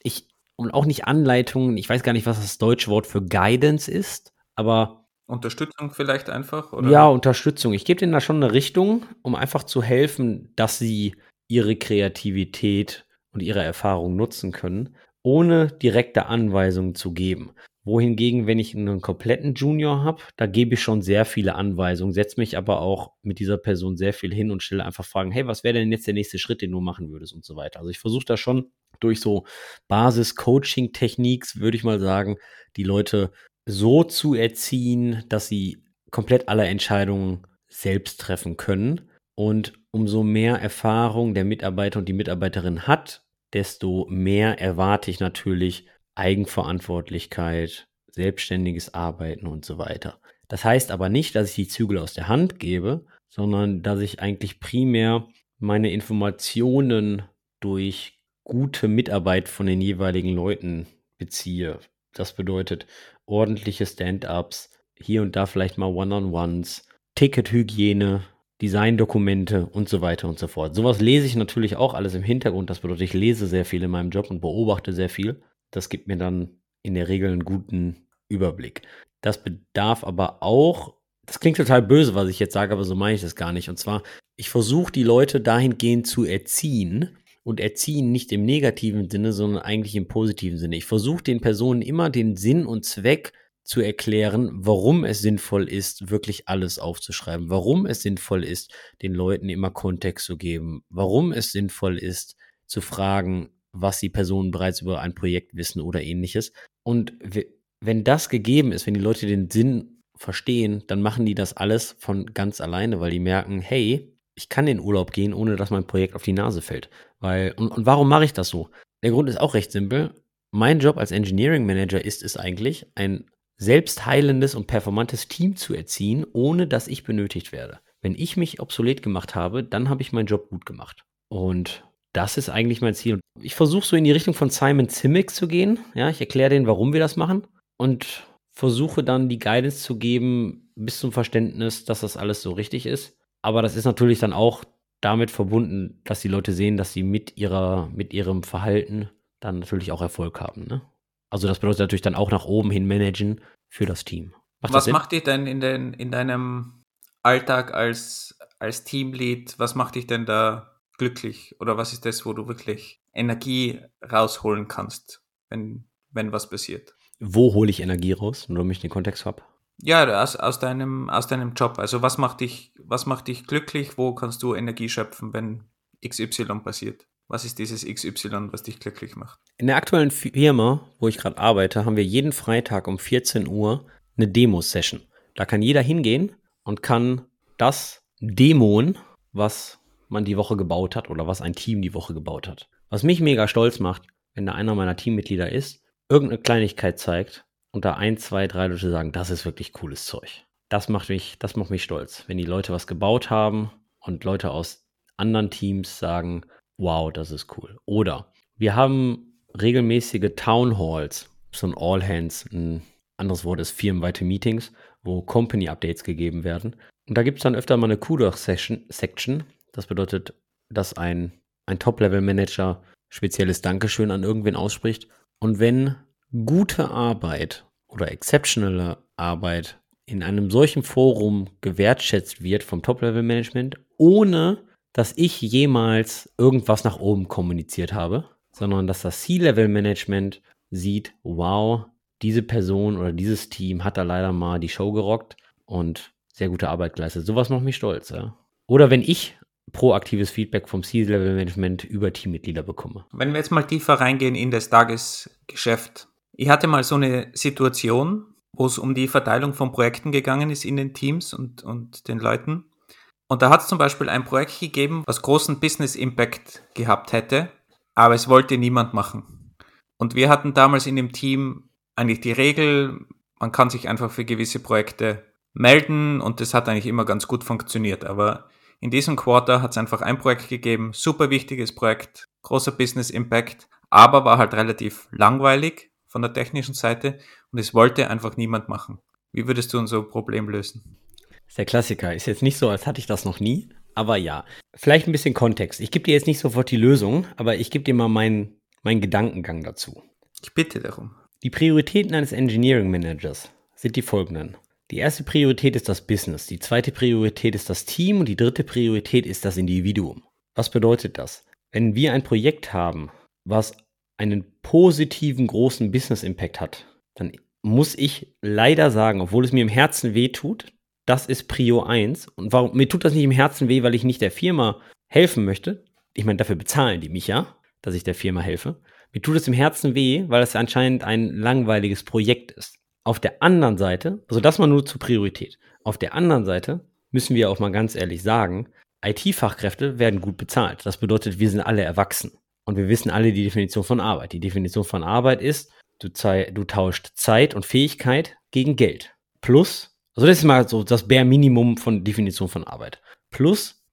Ich und auch nicht Anleitungen. Ich weiß gar nicht, was das deutsche Wort für Guidance ist, aber Unterstützung vielleicht einfach? Oder? Ja, Unterstützung. Ich gebe denen da schon eine Richtung, um einfach zu helfen, dass sie ihre Kreativität und ihre Erfahrung nutzen können, ohne direkte Anweisungen zu geben. Wohingegen, wenn ich einen kompletten Junior habe, da gebe ich schon sehr viele Anweisungen, setze mich aber auch mit dieser Person sehr viel hin und stelle einfach Fragen, hey, was wäre denn jetzt der nächste Schritt, den du machen würdest und so weiter. Also ich versuche da schon durch so Basis-Coaching-Techniques, würde ich mal sagen, die Leute so zu erziehen, dass sie komplett alle Entscheidungen selbst treffen können. Und umso mehr Erfahrung der Mitarbeiter und die Mitarbeiterin hat, desto mehr erwarte ich natürlich Eigenverantwortlichkeit, selbstständiges Arbeiten und so weiter. Das heißt aber nicht, dass ich die Zügel aus der Hand gebe, sondern dass ich eigentlich primär meine Informationen durch gute Mitarbeit von den jeweiligen Leuten beziehe. Das bedeutet ordentliche Stand-ups, hier und da vielleicht mal One-on-Ones, Tickethygiene, Designdokumente und so weiter und so fort. Sowas lese ich natürlich auch alles im Hintergrund. Das bedeutet, ich lese sehr viel in meinem Job und beobachte sehr viel. Das gibt mir dann in der Regel einen guten Überblick. Das bedarf aber auch, das klingt total böse, was ich jetzt sage, aber so meine ich das gar nicht. Und zwar, ich versuche die Leute dahingehend zu erziehen, und erziehen nicht im negativen Sinne, sondern eigentlich im positiven Sinne. Ich versuche den Personen immer den Sinn und Zweck zu erklären, warum es sinnvoll ist, wirklich alles aufzuschreiben, warum es sinnvoll ist, den Leuten immer Kontext zu geben, warum es sinnvoll ist, zu fragen, was die Personen bereits über ein Projekt wissen oder ähnliches. Und wenn das gegeben ist, wenn die Leute den Sinn verstehen, dann machen die das alles von ganz alleine, weil die merken, hey, ich kann in Urlaub gehen, ohne dass mein Projekt auf die Nase fällt. Weil, und, und warum mache ich das so? Der Grund ist auch recht simpel. Mein Job als Engineering Manager ist es eigentlich, ein selbstheilendes und performantes Team zu erziehen, ohne dass ich benötigt werde. Wenn ich mich obsolet gemacht habe, dann habe ich meinen Job gut gemacht. Und das ist eigentlich mein Ziel. Ich versuche so in die Richtung von Simon Sinek zu gehen. Ja, ich erkläre denen, warum wir das machen und versuche dann die Guidance zu geben bis zum Verständnis, dass das alles so richtig ist. Aber das ist natürlich dann auch damit verbunden, dass die Leute sehen, dass sie mit ihrer, mit ihrem Verhalten dann natürlich auch Erfolg haben. Ne? Also das bedeutet natürlich dann auch nach oben hin managen für das Team. Macht was das macht dich denn in, den, in deinem Alltag als, als Teamlead, was macht dich denn da glücklich? Oder was ist das, wo du wirklich Energie rausholen kannst, wenn, wenn was passiert? Wo hole ich Energie raus, nur damit ich den Kontext habe? Ja, aus, aus, deinem, aus deinem Job. Also was macht dich, was macht dich glücklich? Wo kannst du Energie schöpfen, wenn X Y passiert? Was ist dieses X Y, was dich glücklich macht? In der aktuellen Firma, wo ich gerade arbeite, haben wir jeden Freitag um vierzehn Uhr eine Demo-Session. Da kann jeder hingehen und kann das demoen, was man die Woche gebaut hat oder was ein Team die Woche gebaut hat. Was mich mega stolz macht, wenn da einer meiner Teammitglieder ist, irgendeine Kleinigkeit zeigt, und da ein, zwei, drei Leute sagen, das ist wirklich cooles Zeug. Das macht mich, das macht mich stolz, wenn die Leute was gebaut haben und Leute aus anderen Teams sagen, wow, das ist cool. Oder wir haben regelmäßige Town Halls, so ein All Hands, ein anderes Wort ist firmenweite Meetings, wo Company Updates gegeben werden. Und da gibt es dann öfter mal eine Kudos-Section. Das bedeutet, dass ein, ein Top-Level-Manager spezielles Dankeschön an irgendwen ausspricht. Und wenn gute Arbeit oder exceptionelle Arbeit in einem solchen Forum gewertschätzt wird vom Top-Level-Management, ohne dass ich jemals irgendwas nach oben kommuniziert habe, sondern dass das C-Level-Management sieht, wow, diese Person oder dieses Team hat da leider mal die Show gerockt und sehr gute Arbeit geleistet. Sowas macht mich stolz. Ja? Oder wenn ich proaktives Feedback vom C-Level-Management über Teammitglieder bekomme. Wenn wir jetzt mal tiefer reingehen in das Tagesgeschäft, ich hatte mal so eine Situation, wo es um die Verteilung von Projekten gegangen ist in den Teams und, und den Leuten. Und da hat es zum Beispiel ein Projekt gegeben, was großen Business Impact gehabt hätte, aber es wollte niemand machen. Und wir hatten damals in dem Team eigentlich die Regel, man kann sich einfach für gewisse Projekte melden und das hat eigentlich immer ganz gut funktioniert. Aber in diesem Quarter hat es einfach ein Projekt gegeben, super wichtiges Projekt, großer Business Impact, aber war halt relativ langweilig von der technischen Seite und es wollte einfach niemand machen. Wie würdest du unser so Problem lösen? Das ist der Klassiker. Ist jetzt nicht so, als hatte ich das noch nie, aber ja. Vielleicht ein bisschen Kontext. Ich gebe dir jetzt nicht sofort die Lösung, aber ich gebe dir mal meinen, meinen Gedankengang dazu. Ich bitte darum. Die Prioritäten eines Engineering Managers sind die folgenden. Die erste Priorität ist das Business, die zweite Priorität ist das Team und die dritte Priorität ist das Individuum. Was bedeutet das? Wenn wir ein Projekt haben, was einen positiven, großen Business-Impact hat, dann muss ich leider sagen, obwohl es mir im Herzen weh tut, das ist Prio eins. Und warum? Mir tut das nicht im Herzen weh, weil ich nicht der Firma helfen möchte. Ich meine, dafür bezahlen die mich ja, dass ich der Firma helfe. Mir tut es im Herzen weh, weil das anscheinend ein langweiliges Projekt ist. Auf der anderen Seite, also das mal nur zur Priorität, auf der anderen Seite müssen wir auch mal ganz ehrlich sagen, I T-Fachkräfte werden gut bezahlt. Das bedeutet, wir sind alle erwachsen. Und wir wissen alle die Definition von Arbeit. Die Definition von Arbeit ist, du, zei- du tauscht Zeit und Fähigkeit gegen Geld. Plus, also das ist mal so das Bare Minimum von Definition von Arbeit. Plus,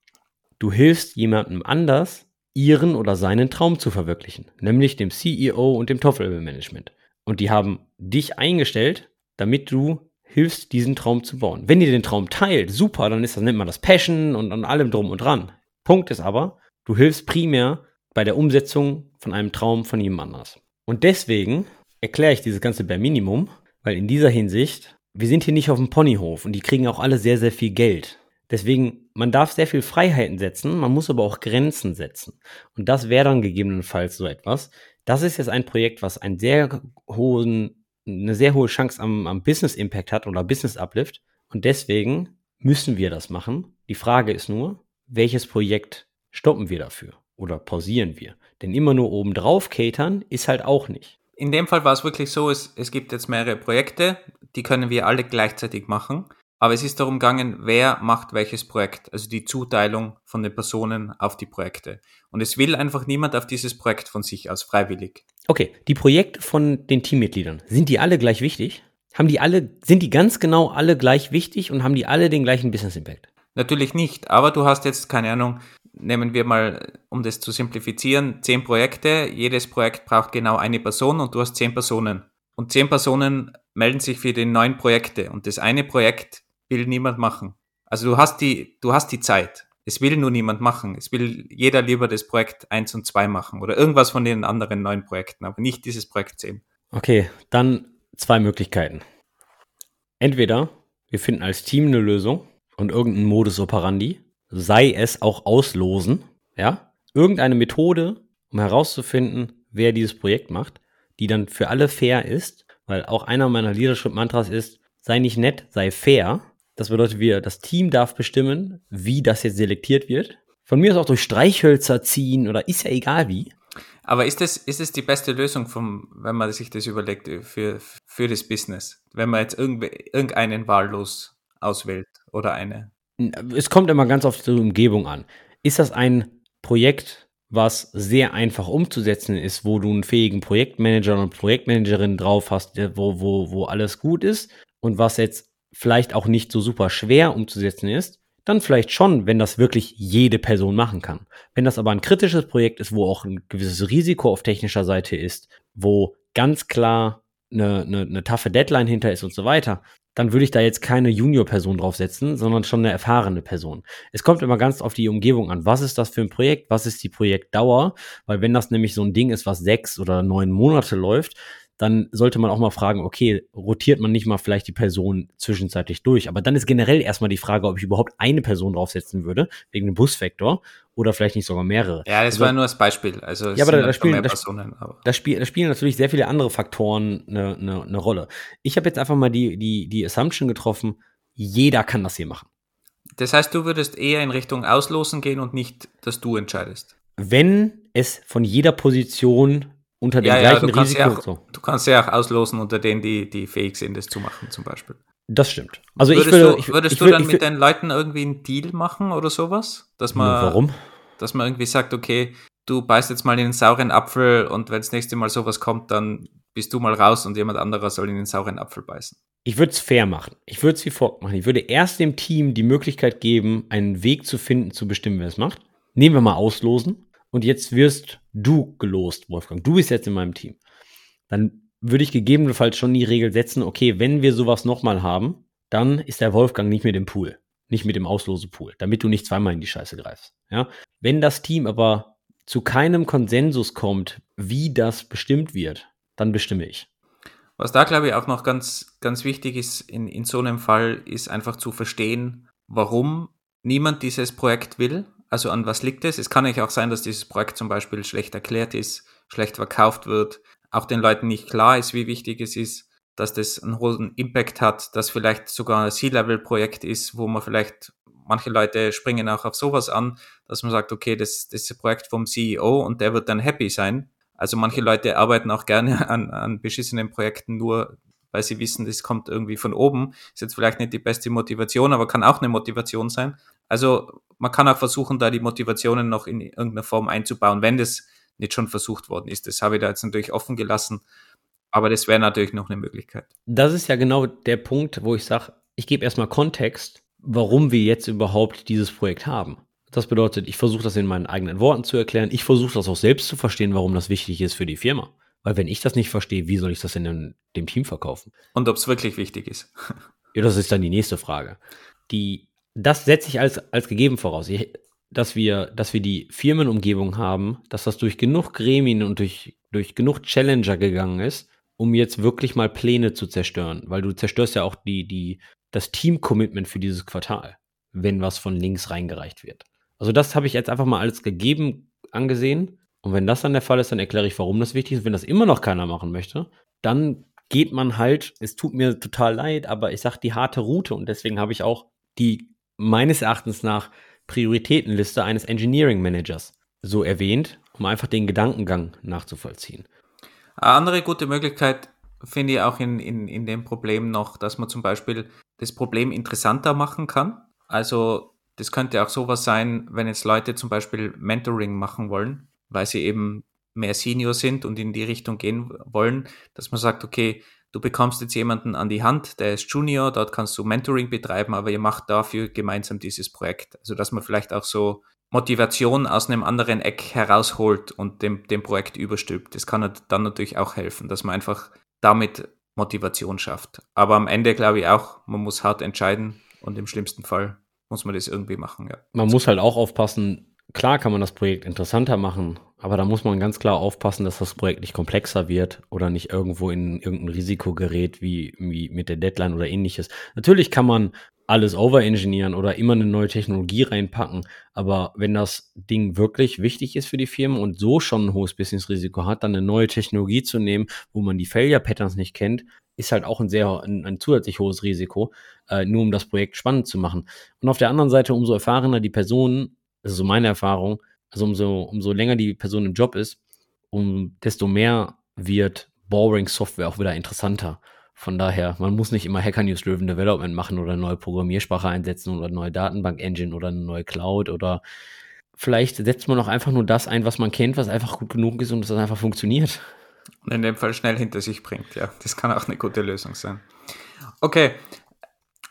du hilfst jemandem anders, ihren oder seinen Traum zu verwirklichen. Nämlich dem C E O und dem Top-Level-Management. Und die haben dich eingestellt, damit du hilfst, diesen Traum zu bauen. Wenn ihr den Traum teilt, super, dann ist das, nennt man das Passion und, und allem drum und dran. Punkt ist aber, du hilfst primär bei der Umsetzung von einem Traum von jemand anders. Und deswegen erkläre ich dieses Ganze beim Minimum, weil in dieser Hinsicht, wir sind hier nicht auf dem Ponyhof und die kriegen auch alle sehr, sehr viel Geld. Deswegen, man darf sehr viel Freiheiten setzen, man muss aber auch Grenzen setzen. Und das wäre dann gegebenenfalls so etwas. Das ist jetzt ein Projekt, was einen sehr hohen eine sehr hohe Chance am, am Business-Impact hat oder Business-Uplift. Und deswegen müssen wir das machen. Die Frage ist nur, welches Projekt stoppen wir dafür oder pausieren wir? Denn immer nur obendrauf catern ist halt auch nicht. In dem Fall war es wirklich so, es, es gibt jetzt mehrere Projekte, die können wir alle gleichzeitig machen. Aber es ist darum gegangen, wer macht welches Projekt. Also die Zuteilung von den Personen auf die Projekte. Und es will einfach niemand auf dieses Projekt von sich aus, freiwillig. Okay, die Projekte von den Teammitgliedern, sind die alle gleich wichtig? Haben die alle, sind die ganz genau alle gleich wichtig und haben die alle den gleichen Business Impact? Natürlich nicht, aber du hast jetzt, keine Ahnung, nehmen wir mal, um das zu simplifizieren, zehn Projekte, jedes Projekt braucht genau eine Person und du hast zehn Personen. Und zehn Personen melden sich für die neun Projekte und das eine Projekt will niemand machen. Also du hast die, du hast die Zeit. Es will nur niemand machen. Es will jeder lieber das Projekt eins und zwei machen oder irgendwas von den anderen neuen Projekten, aber nicht dieses Projekt zehn. Okay, dann zwei Möglichkeiten. Entweder wir finden als Team eine Lösung und irgendeinen Modus operandi, sei es auch auslosen, ja, irgendeine Methode, um herauszufinden, wer dieses Projekt macht, die dann für alle fair ist, weil auch einer meiner Leadership-Mantras ist, sei nicht nett, sei fair. Das bedeutet, wir, das Team darf bestimmen, wie das jetzt selektiert wird. Von mir aus auch durch Streichhölzer ziehen oder ist ja egal wie. Aber ist das, ist das die beste Lösung, vom, wenn man sich das überlegt, für, für das Business? Wenn man jetzt irgendeinen wahllos auswählt oder eine? Es kommt immer ganz auf die Umgebung an. Ist das ein Projekt, was sehr einfach umzusetzen ist, wo du einen fähigen Projektmanager und Projektmanagerin drauf hast, wo, wo, wo alles gut ist und was jetzt vielleicht auch nicht so super schwer umzusetzen ist, dann vielleicht schon, wenn das wirklich jede Person machen kann. Wenn das aber ein kritisches Projekt ist, wo auch ein gewisses Risiko auf technischer Seite ist, wo ganz klar eine, eine, eine taffe Deadline hinter ist und so weiter, dann würde ich da jetzt keine Junior-Person draufsetzen, sondern schon eine erfahrene Person. Es kommt immer ganz auf die Umgebung an. Was ist das für ein Projekt? Was ist die Projektdauer? Weil wenn das nämlich so ein Ding ist, was sechs oder neun Monate läuft, dann sollte man auch mal fragen, okay, rotiert man nicht mal vielleicht die Person zwischenzeitlich durch? Aber dann ist generell erstmal die Frage, ob ich überhaupt eine Person draufsetzen würde, wegen dem Bus-Faktor, oder vielleicht nicht sogar mehrere. Ja, das also, war nur das Beispiel. Also, ja, aber da, da, spielen, da, Personen, aber. Da, spiel, da spielen natürlich sehr viele andere Faktoren eine, eine, eine Rolle. Ich habe jetzt einfach mal die, die, die Assumption getroffen, jeder kann das hier machen. Das heißt, du würdest eher in Richtung Auslosen gehen und nicht, dass du entscheidest? Wenn es von jeder Position unter dem ja, gleichen ja, Risiko. Ja auch, so. Du kannst ja auch auslosen unter denen, die, die fähig sind, das zu machen zum Beispiel. Das stimmt. Also würdest ich würde, du, ich, würdest ich, du ich, dann ich, mit deinen Leuten irgendwie einen Deal machen oder sowas? Dass man, warum? Dass man irgendwie sagt, okay, du beißt jetzt mal in den sauren Apfel und wenn das nächste Mal sowas kommt, dann bist du mal raus und jemand anderer soll in den sauren Apfel beißen. Ich würde es fair machen. Ich würde es wie folgt machen. Ich würde erst dem Team die Möglichkeit geben, einen Weg zu finden, zu bestimmen, wer es macht. Nehmen wir mal auslosen. Und jetzt wirst du gelost, Wolfgang. Du bist jetzt in meinem Team. Dann würde ich gegebenenfalls schon die Regel setzen, okay, wenn wir sowas nochmal haben, dann ist der Wolfgang nicht mit im Pool, nicht mit dem Auslosepool, damit du nicht zweimal in die Scheiße greifst. Ja? Wenn das Team aber zu keinem Konsensus kommt, wie das bestimmt wird, dann bestimme ich. Was da, glaube ich, auch noch ganz, ganz wichtig ist in, in so einem Fall, ist einfach zu verstehen, warum niemand dieses Projekt will. Also an was liegt es? Es kann ja auch sein, dass dieses Projekt zum Beispiel schlecht erklärt ist, schlecht verkauft wird, auch den Leuten nicht klar ist, wie wichtig es ist, dass das einen hohen Impact hat, dass vielleicht sogar ein C-Level-Projekt ist, wo man vielleicht, manche Leute springen auch auf sowas an, dass man sagt, okay, das, das ist ein Projekt vom C E O und der wird dann happy sein. Also manche Leute arbeiten auch gerne an, an beschissenen Projekten nur, weil sie wissen, das kommt irgendwie von oben. Ist jetzt vielleicht nicht die beste Motivation, aber kann auch eine Motivation sein. Also man kann auch versuchen, da die Motivationen noch in irgendeiner Form einzubauen, wenn das nicht schon versucht worden ist. Das habe ich da jetzt natürlich offen gelassen, aber das wäre natürlich noch eine Möglichkeit. Das ist ja genau der Punkt, wo ich sage, ich gebe erstmal Kontext, warum wir jetzt überhaupt dieses Projekt haben. Das bedeutet, ich versuche das in meinen eigenen Worten zu erklären. Ich versuche das auch selbst zu verstehen, warum das wichtig ist für die Firma. Weil wenn ich das nicht verstehe, wie soll ich das denn dem, dem Team verkaufen? Und ob es wirklich wichtig ist. Ja, das ist dann die nächste Frage. Die, das setze ich als, als gegeben voraus, ich, dass, wir, dass wir die Firmenumgebung haben, dass das durch genug Gremien und durch, durch genug Challenger gegangen ist, um jetzt wirklich mal Pläne zu zerstören. Weil du zerstörst ja auch die, die, das Team-Commitment für dieses Quartal, wenn was von links reingereicht wird. Also das habe ich jetzt einfach mal als gegeben angesehen. Und wenn das dann der Fall ist, dann erkläre ich, warum das wichtig ist. Wenn das immer noch keiner machen möchte, dann geht man halt, es tut mir total leid, aber ich sage die harte Route. Und deswegen habe ich auch die meines Erachtens nach Prioritätenliste eines Engineering Managers so erwähnt, um einfach den Gedankengang nachzuvollziehen. Eine andere gute Möglichkeit finde ich auch in, in, in dem Problem noch, dass man zum Beispiel das Problem interessanter machen kann. Also das könnte auch sowas sein, wenn jetzt Leute zum Beispiel Mentoring machen wollen, weil sie eben mehr Senior sind und in die Richtung gehen wollen, dass man sagt, okay, du bekommst jetzt jemanden an die Hand, der ist Junior, dort kannst du Mentoring betreiben, aber ihr macht dafür gemeinsam dieses Projekt. Also dass man vielleicht auch so Motivation aus einem anderen Eck herausholt und dem, dem Projekt überstülpt. Das kann dann natürlich auch helfen, dass man einfach damit Motivation schafft. Aber am Ende glaube ich auch, man muss hart entscheiden und im schlimmsten Fall muss man das irgendwie machen. Ja. Man muss halt auch aufpassen, klar kann man das Projekt interessanter machen, aber da muss man ganz klar aufpassen, dass das Projekt nicht komplexer wird oder nicht irgendwo in irgendein Risiko gerät, wie, wie mit der Deadline oder ähnliches. Natürlich kann man alles overengineeren oder immer eine neue Technologie reinpacken, aber wenn das Ding wirklich wichtig ist für die Firmen und so schon ein hohes Businessrisiko hat, dann eine neue Technologie zu nehmen, wo man die Failure-Patterns nicht kennt, ist halt auch ein sehr ein, ein zusätzlich hohes Risiko, äh, nur um das Projekt spannend zu machen. Und auf der anderen Seite, umso erfahrener die Personen, das ist so meine Erfahrung, also umso, umso länger die Person im Job ist, um, desto mehr wird boring Software auch wieder interessanter. Von daher, man muss nicht immer Hacker News Driven Development machen oder eine neue Programmiersprache einsetzen oder eine neue Datenbank-Engine oder eine neue Cloud oder vielleicht setzt man auch einfach nur das ein, was man kennt, was einfach gut genug ist und das einfach funktioniert. Und in dem Fall schnell hinter sich bringt, ja. Das kann auch eine gute Lösung sein. Okay,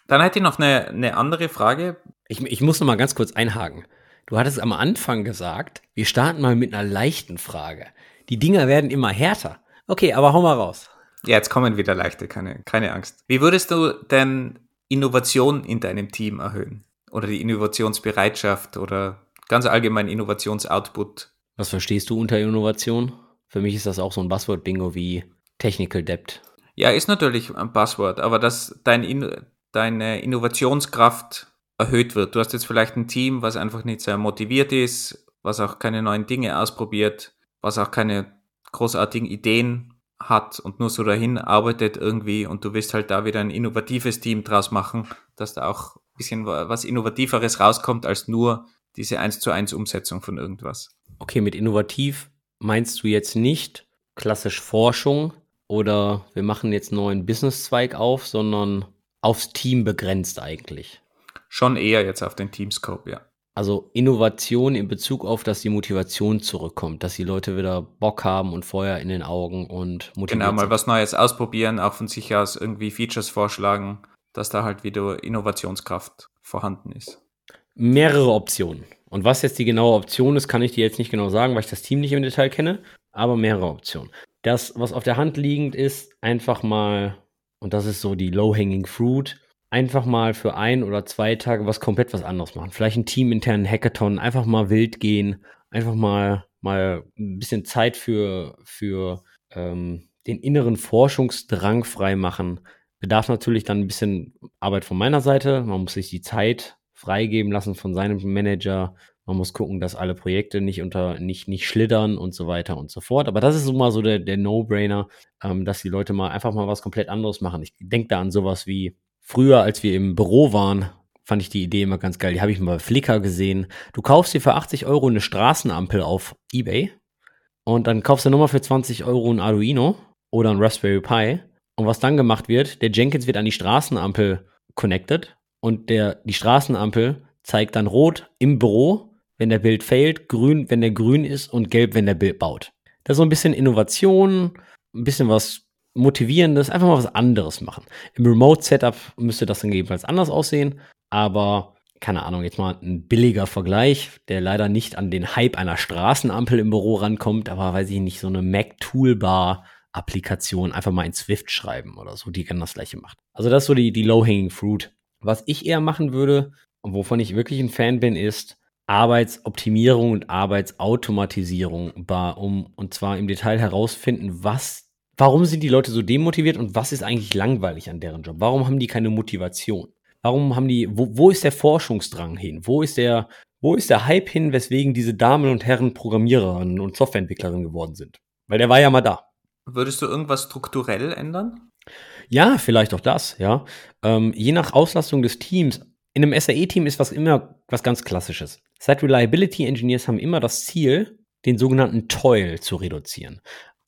dann hätte ich noch eine, eine andere Frage. Ich, ich muss noch mal ganz kurz einhaken. Du hattest am Anfang gesagt, wir starten mal mit einer leichten Frage. Die Dinger werden immer härter. Okay, aber hau mal raus. Ja, jetzt kommen wieder leichte, keine, keine Angst. Wie würdest du denn Innovation in deinem Team erhöhen? Oder die Innovationsbereitschaft oder ganz allgemein Innovationsoutput? Was verstehst du unter Innovation? Für mich ist das auch so ein Buzzword-Bingo wie Technical Debt. Ja, ist natürlich ein Buzzword, aber dass dein In- deine Innovationskraft erhöht wird. Du hast jetzt vielleicht ein Team, was einfach nicht sehr motiviert ist, was auch keine neuen Dinge ausprobiert, was auch keine großartigen Ideen hat und nur so dahin arbeitet irgendwie und du willst halt da wieder ein innovatives Team draus machen, dass da auch ein bisschen was Innovativeres rauskommt als nur diese eins zu eins Umsetzung von irgendwas. Okay, mit innovativ meinst du jetzt nicht klassisch Forschung oder wir machen jetzt einen neuen Businesszweig auf, sondern aufs Team begrenzt eigentlich? Schon eher jetzt auf den Teamscope, ja. Also Innovation in Bezug auf, dass die Motivation zurückkommt, dass die Leute wieder Bock haben und Feuer in den Augen und motiviert. Genau, mal was Neues ausprobieren, auch von sich aus irgendwie Features vorschlagen, dass da halt wieder Innovationskraft vorhanden ist. Mehrere Optionen. Und was jetzt die genaue Option ist, kann ich dir jetzt nicht genau sagen, weil ich das Team nicht im Detail kenne, aber mehrere Optionen. Das, was auf der Hand liegend ist, einfach mal, und das ist so die low-hanging fruit, einfach mal für ein oder zwei Tage was komplett was anderes machen. Vielleicht einen teaminternen Hackathon, einfach mal wild gehen, einfach mal, mal ein bisschen Zeit für, für ähm, den inneren Forschungsdrang freimachen. Bedarf natürlich dann ein bisschen Arbeit von meiner Seite. Man muss sich die Zeit freigeben lassen von seinem Manager. Man muss gucken, dass alle Projekte nicht unter nicht, nicht schlittern und so weiter und so fort. Aber das ist so mal so der, der No-Brainer, ähm, dass die Leute mal einfach mal was komplett anderes machen. Ich denke da an sowas wie früher, als wir im Büro waren, fand ich die Idee immer ganz geil. Die habe ich mal bei Flickr gesehen. Du kaufst dir für achtzig Euro eine Straßenampel auf eBay und dann kaufst du nochmal für zwanzig Euro ein Arduino oder ein Raspberry Pi. Und was dann gemacht wird, der Jenkins wird an die Straßenampel connected und der, die Straßenampel zeigt dann rot im Büro, wenn der Bild fehlt, grün, wenn der grün ist und gelb, wenn der Bild baut. Das ist so ein bisschen Innovation, ein bisschen was Motivierendes, einfach mal was anderes machen. Im Remote-Setup müsste das dann gegebenenfalls anders aussehen, aber keine Ahnung, jetzt mal ein billiger Vergleich, der leider nicht an den Hype einer Straßenampel im Büro rankommt, aber weiß ich nicht, so eine Mac-Toolbar-Applikation einfach mal in Swift schreiben oder so, die kann das Gleiche machen. Also das ist so die, die Low-Hanging-Fruit. Was ich eher machen würde und wovon ich wirklich ein Fan bin, ist Arbeitsoptimierung und Arbeitsautomatisierung bar, um und zwar im Detail herausfinden, was, warum sind die Leute so demotiviert und was ist eigentlich langweilig an deren Job? Warum haben die keine Motivation? Warum haben die, wo, wo ist der Forschungsdrang hin? Wo ist der, wo ist der Hype hin, weswegen diese Damen und Herren Programmiererinnen und Softwareentwicklerinnen geworden sind? Weil der war ja mal da. Würdest du irgendwas strukturell ändern? Ja, vielleicht auch das, ja. Ähm, je nach Auslastung des Teams. In einem S R E-Team ist was immer was ganz Klassisches. Site Reliability Engineers haben immer das Ziel, den sogenannten Toil zu reduzieren.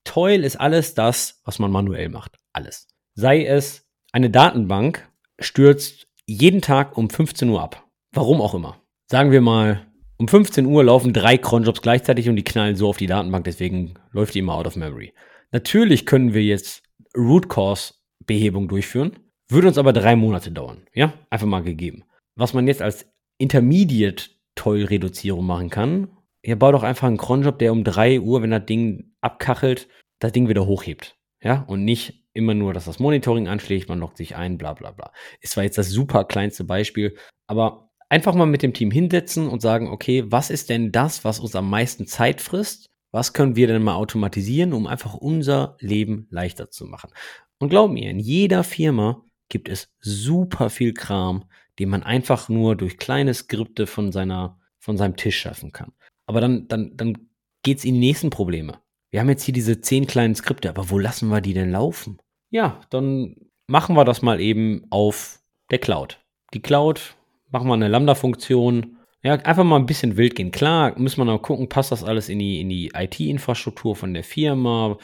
Toil ist alles das, was man manuell macht. Alles. Sei es, eine Datenbank stürzt jeden Tag um fünfzehn Uhr ab. Warum auch immer. Sagen wir mal, um fünfzehn Uhr laufen drei Cronjobs gleichzeitig und die knallen so auf die Datenbank, deswegen läuft die immer out of memory. Natürlich können wir jetzt Root Cause Behebung durchführen, würde uns aber drei Monate dauern. Ja, einfach mal gegeben. Was man jetzt als Intermediate-Toll-Reduzierung machen kann, ihr baut doch einfach einen Cronjob, der um drei Uhr, wenn das Ding abkachelt, das Ding wieder hochhebt. Ja, und nicht immer nur, dass das Monitoring anschlägt, man loggt sich ein, bla bla bla. Ist zwar jetzt das super kleinste Beispiel, aber einfach mal mit dem Team hinsetzen und sagen, okay, was ist denn das, was uns am meisten Zeit frisst? Was können wir denn mal automatisieren, um einfach unser Leben leichter zu machen? Und glaub mir, in jeder Firma gibt es super viel Kram, den man einfach nur durch kleine Skripte von, seiner, von seinem Tisch schaffen kann. Aber dann, dann, dann geht es in die nächsten Probleme. Wir haben jetzt hier diese zehn kleinen Skripte, aber wo lassen wir die denn laufen? Ja, dann machen wir das mal eben auf der Cloud. Die Cloud, machen wir eine Lambda-Funktion. Ja, einfach mal ein bisschen wild gehen. Klar, müssen wir noch gucken, passt das alles in die, in die I T-Infrastruktur von der Firma?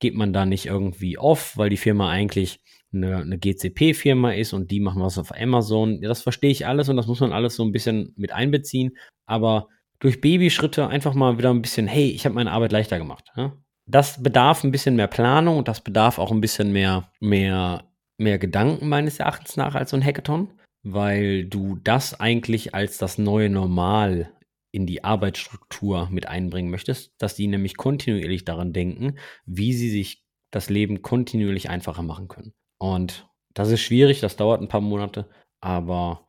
Geht man da nicht irgendwie off, weil die Firma eigentlich eine, eine G C P-Firma ist und die machen was auf Amazon. Ja, das verstehe ich alles und das muss man alles so ein bisschen mit einbeziehen. Aber durch Babyschritte einfach mal wieder ein bisschen, hey, ich habe meine Arbeit leichter gemacht. Ja? Das bedarf ein bisschen mehr Planung und das bedarf auch ein bisschen mehr, mehr, mehr Gedanken meines Erachtens nach als so ein Hackathon, weil du das eigentlich als das neue Normal in die Arbeitsstruktur mit einbringen möchtest, dass die nämlich kontinuierlich daran denken, wie sie sich das Leben kontinuierlich einfacher machen können. Und das ist schwierig, das dauert ein paar Monate, aber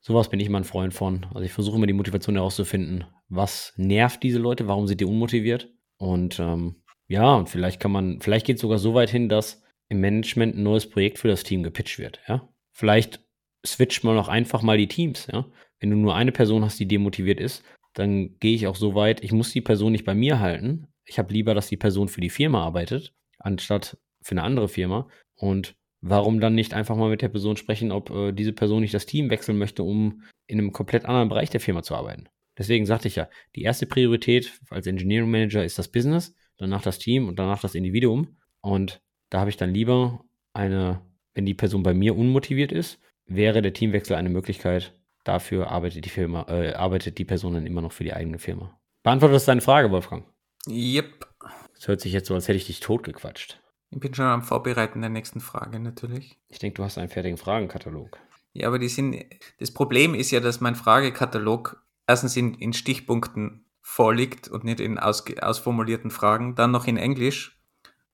sowas bin ich immer ein Freund von. Also ich versuche immer die Motivation herauszufinden, was nervt diese Leute, warum sind die unmotiviert? Und ähm, ja, und vielleicht kann man, vielleicht geht es sogar so weit hin, dass im Management ein neues Projekt für das Team gepitcht wird. Ja? Vielleicht switcht man auch einfach mal die Teams. Ja? Wenn du nur eine Person hast, die demotiviert ist, dann gehe ich auch so weit, ich muss die Person nicht bei mir halten. Ich habe lieber, dass die Person für die Firma arbeitet, anstatt für eine andere Firma. Und warum dann nicht einfach mal mit der Person sprechen, ob äh, diese Person nicht das Team wechseln möchte, um in einem komplett anderen Bereich der Firma zu arbeiten. Deswegen sagte ich ja, die erste Priorität als Engineering Manager ist das Business, danach das Team und danach das Individuum. Und da habe ich dann lieber eine, wenn die Person bei mir unmotiviert ist, wäre der Teamwechsel eine Möglichkeit. Dafür arbeitet die Firma, äh, arbeitet die Person dann immer noch für die eigene Firma. Beantwortet das deine Frage, Wolfgang? Yep. Das hört sich jetzt so, als hätte ich dich totgequatscht. Ich bin schon am Vorbereiten der nächsten Frage natürlich. Ich denke, du hast einen fertigen Fragenkatalog. Ja, aber die sind. Das Problem ist ja, dass mein Fragekatalog erstens in, in Stichpunkten vorliegt und nicht in aus, ausformulierten Fragen, dann noch in Englisch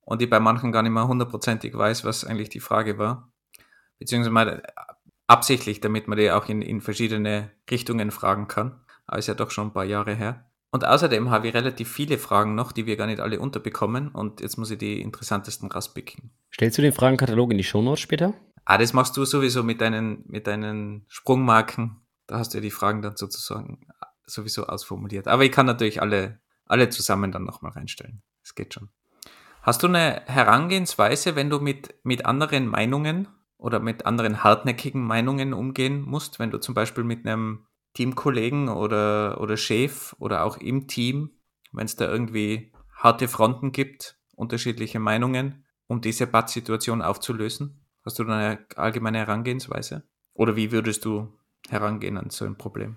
und ich bei manchen gar nicht mehr hundertprozentig weiß, was eigentlich die Frage war. Beziehungsweise mal absichtlich, damit man die auch in, in verschiedene Richtungen fragen kann. Aber ist ja doch schon ein paar Jahre her. Und außerdem habe ich relativ viele Fragen noch, die wir gar nicht alle unterbekommen. Und jetzt muss ich die interessantesten rauspicken. Stellst du den Fragenkatalog in die Shownotes später? Ah, das machst du sowieso mit deinen, mit deinen Sprungmarken. Da hast du ja die Fragen dann sozusagen sowieso ausformuliert. Aber ich kann natürlich alle, alle zusammen dann nochmal reinstellen. Das geht schon. Hast du eine Herangehensweise, wenn du mit, mit anderen Meinungen oder mit anderen hartnäckigen Meinungen umgehen musst? Wenn du zum Beispiel mit einem Teamkollegen oder, oder Chef oder auch im Team, wenn es da irgendwie harte Fronten gibt, unterschiedliche Meinungen, um diese Pattsituation aufzulösen? Hast du da eine allgemeine Herangehensweise? Oder wie würdest du herangehen an so ein Problem?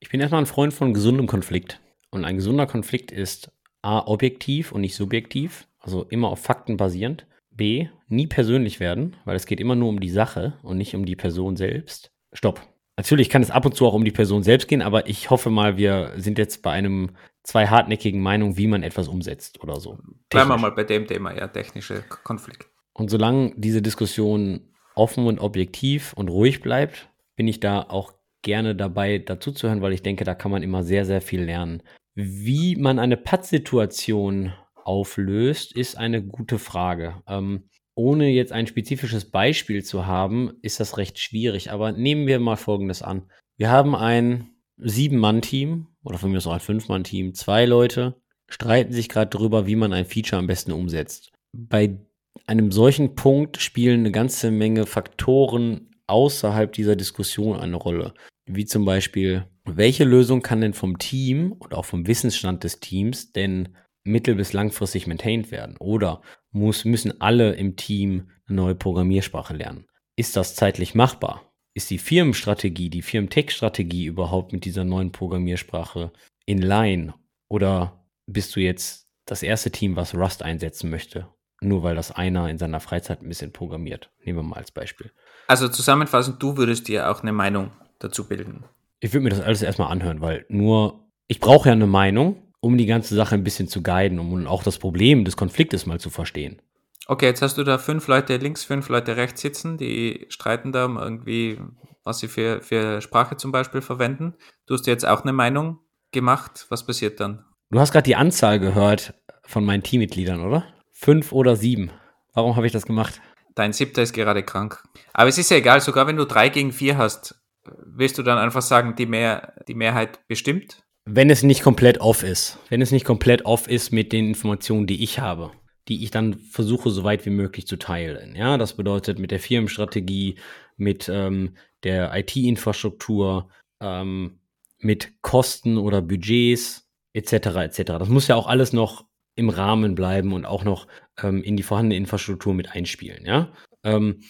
Ich bin erstmal ein Freund von gesundem Konflikt. Und ein gesunder Konflikt ist A, objektiv und nicht subjektiv, also immer auf Fakten basierend. B, nie persönlich werden, weil es geht immer nur um die Sache und nicht um die Person selbst. Stopp. Natürlich kann es ab und zu auch um die Person selbst gehen, aber ich hoffe mal, wir sind jetzt bei einem zwei hartnäckigen Meinungen, wie man etwas umsetzt oder so. Bleiben wir mal bei dem Thema, ja, technischer Konflikt. Und solange diese Diskussion offen und objektiv und ruhig bleibt, bin ich da auch gerne dabei, dazuzuhören, weil ich denke, da kann man immer sehr, sehr viel lernen. Wie man eine Pattsituation auflöst, ist eine gute Frage. Ähm, ohne jetzt ein spezifisches Beispiel zu haben, ist das recht schwierig. Aber nehmen wir mal Folgendes an. Wir haben ein Sieben-Mann-Team oder von mir aus auch ein Fünf-Mann-Team. Zwei Leute streiten sich gerade darüber, wie man ein Feature am besten umsetzt. Bei einem solchen Punkt spielen eine ganze Menge Faktoren außerhalb dieser Diskussion eine Rolle. Wie zum Beispiel, welche Lösung kann denn vom Team und auch vom Wissensstand des Teams denn mittel- bis langfristig maintained werden? Oder muss, müssen alle im Team eine neue Programmiersprache lernen? Ist das zeitlich machbar? Ist die Firmenstrategie, die Firmentech-Strategie überhaupt mit dieser neuen Programmiersprache in line? Oder bist du jetzt das erste Team, was Rust einsetzen möchte? Nur weil das einer in seiner Freizeit ein bisschen programmiert. Nehmen wir mal als Beispiel. Also zusammenfassend, du würdest dir auch eine Meinung dazu bilden. Ich würde mir das alles erstmal anhören, weil nur, ich brauche ja eine Meinung, um die ganze Sache ein bisschen zu guiden, um auch das Problem des Konfliktes mal zu verstehen. Okay, jetzt hast du da fünf Leute links, fünf Leute rechts sitzen, die streiten da um irgendwie, was sie für, für Sprache zum Beispiel verwenden. Du hast dir jetzt auch eine Meinung gemacht, was passiert dann? Du hast gerade die Anzahl gehört von meinen Teammitgliedern, oder? Fünf oder sieben. Warum habe ich das gemacht? Dein Siebter ist gerade krank. Aber es ist ja egal, sogar wenn du drei gegen vier hast, willst du dann einfach sagen, die, Mehr, die Mehrheit bestimmt? Wenn es nicht komplett off ist. Wenn es nicht komplett off ist mit den Informationen, die ich habe, die ich dann versuche, so weit wie möglich zu teilen. Ja, das bedeutet mit der Firmenstrategie, mit ähm, der I T-Infrastruktur, ähm, mit Kosten oder Budgets, et cetera et cetera. Das muss ja auch alles noch im Rahmen bleiben und auch noch ähm, in die vorhandene Infrastruktur mit einspielen. Ja? Ähm,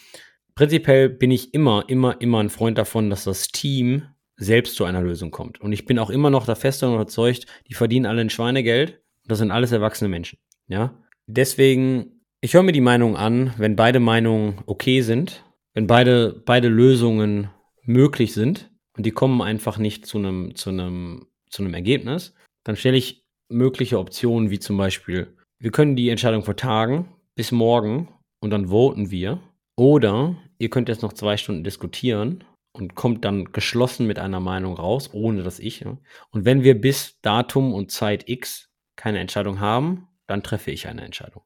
prinzipiell bin ich immer, immer, immer ein Freund davon, dass das Team selbst zu einer Lösung kommt. Und ich bin auch immer noch da fest und überzeugt, die verdienen alle ein Schweinegeld. Das sind alles erwachsene Menschen. Ja? Deswegen, ich höre mir die Meinung an, wenn beide Meinungen okay sind, wenn beide, beide Lösungen möglich sind und die kommen einfach nicht zu einem, zu einem, zu einem Ergebnis, dann stelle ich mögliche Optionen, wie zum Beispiel, wir können die Entscheidung vertagen bis morgen und dann voten wir. Oder ihr könnt jetzt noch zwei Stunden diskutieren und kommt dann geschlossen mit einer Meinung raus, ohne dass ich. Ne? Und wenn wir bis Datum und Zeit X keine Entscheidung haben, dann treffe ich eine Entscheidung.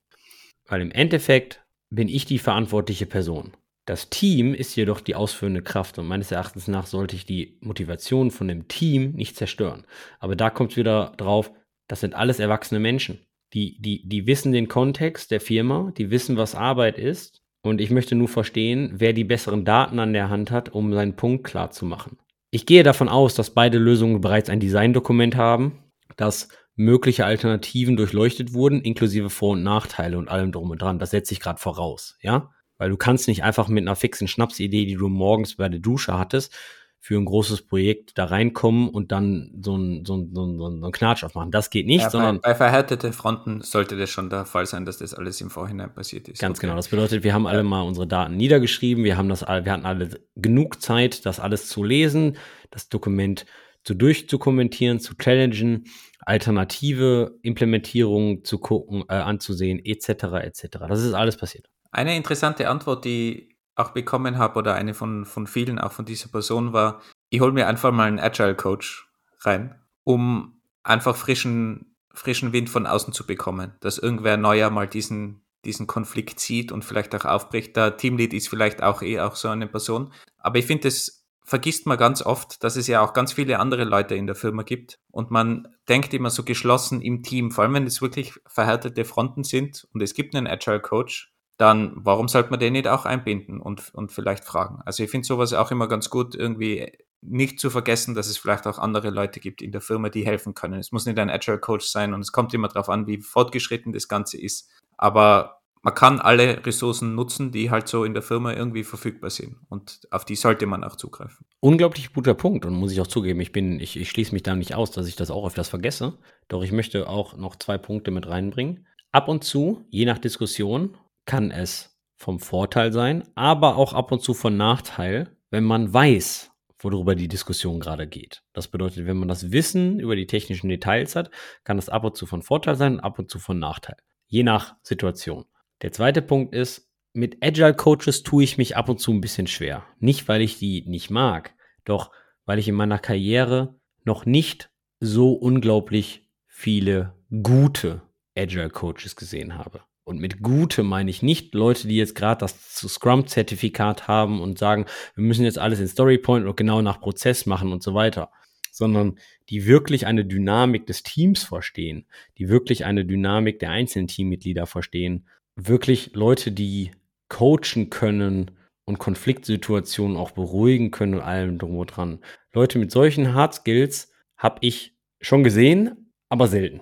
Weil im Endeffekt bin ich die verantwortliche Person. Das Team ist jedoch die ausführende Kraft und meines Erachtens nach sollte ich die Motivation von dem Team nicht zerstören. Aber da kommt es wieder drauf, das sind alles erwachsene Menschen. Die, die, die wissen den Kontext der Firma, die wissen, was Arbeit ist. Und ich möchte nur verstehen, wer die besseren Daten an der Hand hat, um seinen Punkt klar zu machen. Ich gehe davon aus, dass beide Lösungen bereits ein Designdokument haben, dass mögliche Alternativen durchleuchtet wurden, inklusive Vor- und Nachteile und allem drum und dran. Das setze ich gerade voraus, ja? Weil du kannst nicht einfach mit einer fixen Schnapsidee, die du morgens bei der Dusche hattest, für ein großes Projekt da reinkommen und dann so einen so ein, so ein, so ein Knatsch aufmachen. Das geht nicht, ja, sondern... Bei, bei verhärteten Fronten sollte das schon der Fall sein, dass das alles im Vorhinein passiert ist. Ganz okay. Genau. Das bedeutet, wir haben alle mal unsere Daten niedergeschrieben, wir haben das, wir hatten alle genug Zeit, das alles zu lesen, das Dokument zu durchzukommentieren, zu challengen, alternative Implementierungen zu gucken, äh, anzusehen, et cetera et cetera. Das ist alles passiert. Eine interessante Antwort, die auch bekommen habe oder eine von, von vielen, auch von dieser Person war, ich hole mir einfach mal einen Agile Coach rein, um einfach frischen, frischen Wind von außen zu bekommen, dass irgendwer neuer mal diesen, diesen Konflikt sieht und vielleicht auch aufbricht. Der Teamlead ist vielleicht auch eh auch so eine Person. Aber ich finde, das vergisst man ganz oft, dass es ja auch ganz viele andere Leute in der Firma gibt und man denkt immer so geschlossen im Team, vor allem wenn es wirklich verhärtete Fronten sind und es gibt einen Agile Coach, dann warum sollte man den nicht auch einbinden und, und vielleicht fragen? Also ich finde sowas auch immer ganz gut, irgendwie nicht zu vergessen, dass es vielleicht auch andere Leute gibt in der Firma, die helfen können. Es muss nicht ein Agile Coach sein und es kommt immer darauf an, wie fortgeschritten das Ganze ist. Aber man kann alle Ressourcen nutzen, die halt so in der Firma irgendwie verfügbar sind. Und auf die sollte man auch zugreifen. Unglaublich guter Punkt. Und muss ich auch zugeben, ich bin, ich, ich schließe mich da nicht aus, dass ich das auch öfters vergesse. Doch ich möchte auch noch zwei Punkte mit reinbringen. Ab und zu, je nach Diskussion, kann es vom Vorteil sein, aber auch ab und zu von Nachteil, wenn man weiß, worüber die Diskussion gerade geht. Das bedeutet, wenn man das Wissen über die technischen Details hat, kann das ab und zu von Vorteil sein und ab und zu von Nachteil. Je nach Situation. Der zweite Punkt ist, mit Agile Coaches tue ich mich ab und zu ein bisschen schwer. Nicht, weil ich die nicht mag, doch weil ich in meiner Karriere noch nicht so unglaublich viele gute Agile Coaches gesehen habe. Und mit gute meine ich nicht Leute, die jetzt gerade das Scrum-Zertifikat haben und sagen, wir müssen jetzt alles in Storypoint und genau nach Prozess machen und so weiter, sondern die wirklich eine Dynamik des Teams verstehen, die wirklich eine Dynamik der einzelnen Teammitglieder verstehen, wirklich Leute, die coachen können und Konfliktsituationen auch beruhigen können und allem drum und dran. Leute mit solchen Hard Skills habe ich schon gesehen, aber selten.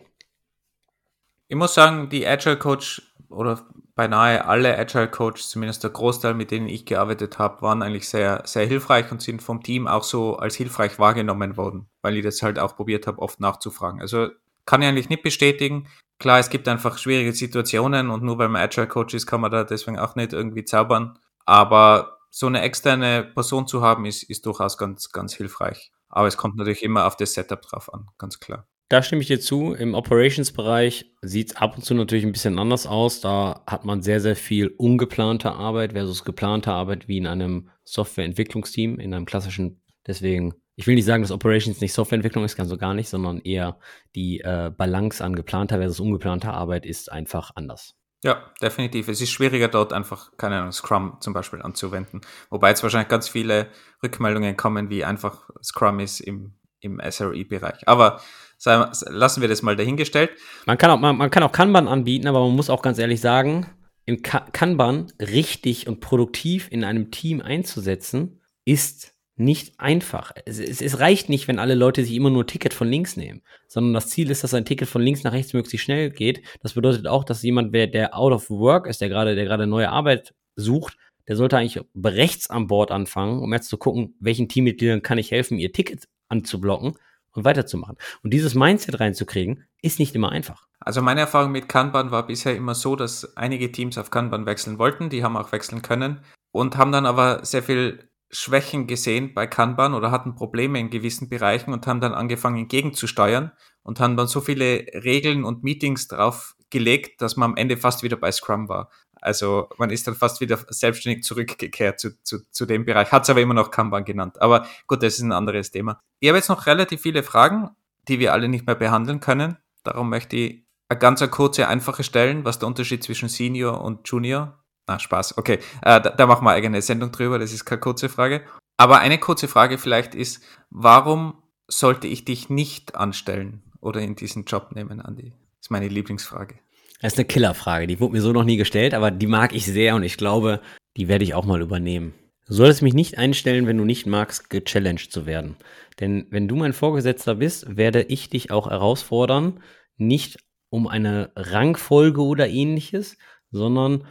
Ich muss sagen, die Agile Coach oder beinahe alle Agile Coaches, zumindest der Großteil, mit denen ich gearbeitet habe, waren eigentlich sehr, sehr hilfreich und sind vom Team auch so als hilfreich wahrgenommen worden, weil ich das halt auch probiert habe, oft nachzufragen. Also kann ich eigentlich nicht bestätigen. Klar, es gibt einfach schwierige Situationen und nur weil man Agile Coach ist, kann man da deswegen auch nicht irgendwie zaubern. Aber so eine externe Person zu haben, ist, ist durchaus ganz, ganz hilfreich. Aber es kommt natürlich immer auf das Setup drauf an, ganz klar. Da stimme ich dir zu. Im Operations-Bereich sieht es ab und zu natürlich ein bisschen anders aus. Da hat man sehr, sehr viel ungeplante Arbeit versus geplante Arbeit wie in einem Softwareentwicklungsteam, in einem klassischen. Deswegen, ich will nicht sagen, dass Operations nicht Softwareentwicklung ist, ganz so gar nicht, sondern eher die äh, Balance an geplanter versus ungeplanter Arbeit ist einfach anders. Ja, definitiv. Es ist schwieriger, dort einfach, keine Ahnung, Scrum zum Beispiel anzuwenden. Wobei jetzt wahrscheinlich ganz viele Rückmeldungen kommen, wie einfach Scrum ist im, im S R E-Bereich. Aber lassen wir das mal dahingestellt. Man kann auch, man, man kann auch Kanban anbieten, aber man muss auch ganz ehrlich sagen, im Ka- Kanban richtig und produktiv in einem Team einzusetzen, ist nicht einfach. Es, es, es reicht nicht, wenn alle Leute sich immer nur Ticket von links nehmen, sondern das Ziel ist, dass ein Ticket von links nach rechts möglichst schnell geht. Das bedeutet auch, dass jemand, der out of work ist, der gerade, der gerade neue Arbeit sucht, der sollte eigentlich rechts an Bord anfangen, um jetzt zu gucken, welchen Teammitgliedern kann ich helfen, ihr Ticket anzublocken und weiterzumachen. Und dieses Mindset reinzukriegen, ist nicht immer einfach. Also meine Erfahrung mit Kanban war bisher immer so, dass einige Teams auf Kanban wechseln wollten, die haben auch wechseln können und haben dann aber sehr viel Schwächen gesehen bei Kanban oder hatten Probleme in gewissen Bereichen und haben dann angefangen, gegenzusteuern und haben dann so viele Regeln und Meetings drauf gelegt, dass man am Ende fast wieder bei Scrum war. Also man ist dann fast wieder selbstständig zurückgekehrt zu, zu, zu dem Bereich. Hat es aber immer noch Kanban genannt. Aber gut, das ist ein anderes Thema. Ich habe jetzt noch relativ viele Fragen, die wir alle nicht mehr behandeln können. Darum möchte ich eine ganz eine kurze, einfache stellen, was der Unterschied zwischen Senior und Junior. Na, Spaß, okay. Äh, da, da machen wir eine eigene Sendung drüber, das ist keine kurze Frage. Aber eine kurze Frage vielleicht ist, warum sollte ich dich nicht anstellen oder in diesen Job nehmen, Andy? Das ist meine Lieblingsfrage. Das ist eine Killerfrage, die wurde mir so noch nie gestellt, aber die mag ich sehr und ich glaube, die werde ich auch mal übernehmen. Du solltest mich nicht einstellen, wenn du nicht magst, gechallenged zu werden. Denn wenn du mein Vorgesetzter bist, werde ich dich auch herausfordern, nicht um eine Rangfolge oder ähnliches, sondern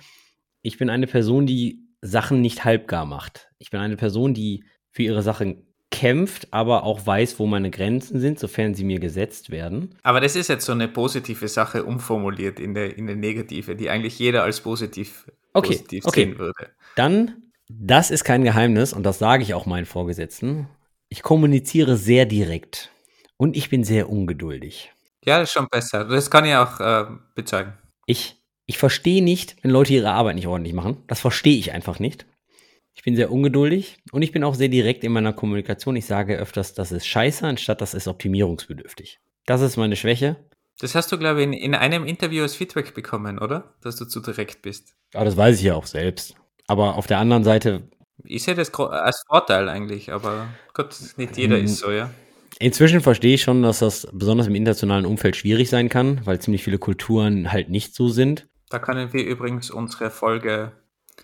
ich bin eine Person, die Sachen nicht halbgar macht. Ich bin eine Person, die für ihre Sachen kämpft, aber auch weiß, wo meine Grenzen sind, sofern sie mir gesetzt werden. Aber das ist jetzt so eine positive Sache umformuliert in der, in der Negative, die eigentlich jeder als positiv, okay, positiv okay. sehen würde. Dann, das ist kein Geheimnis und das sage ich auch meinen Vorgesetzten, ich kommuniziere sehr direkt und ich bin sehr ungeduldig. Ja, das ist schon besser. Das kann ich auch äh, bezeugen. Ich, ich verstehe nicht, wenn Leute ihre Arbeit nicht ordentlich machen. Das verstehe ich einfach nicht. Ich bin sehr ungeduldig und ich bin auch sehr direkt in meiner Kommunikation. Ich sage öfters, das ist scheiße, anstatt das ist optimierungsbedürftig. Das ist meine Schwäche. Das hast du, glaube ich, in, in einem Interview als Feedback bekommen, oder? Dass du zu direkt bist. Ja, das weiß ich ja auch selbst. Aber auf der anderen Seite... Ich sehe das als Vorteil eigentlich, aber Gott, nicht jeder ist so, ja. Inzwischen verstehe ich schon, dass das besonders im internationalen Umfeld schwierig sein kann, weil ziemlich viele Kulturen halt nicht so sind. Da können wir übrigens unsere Folge...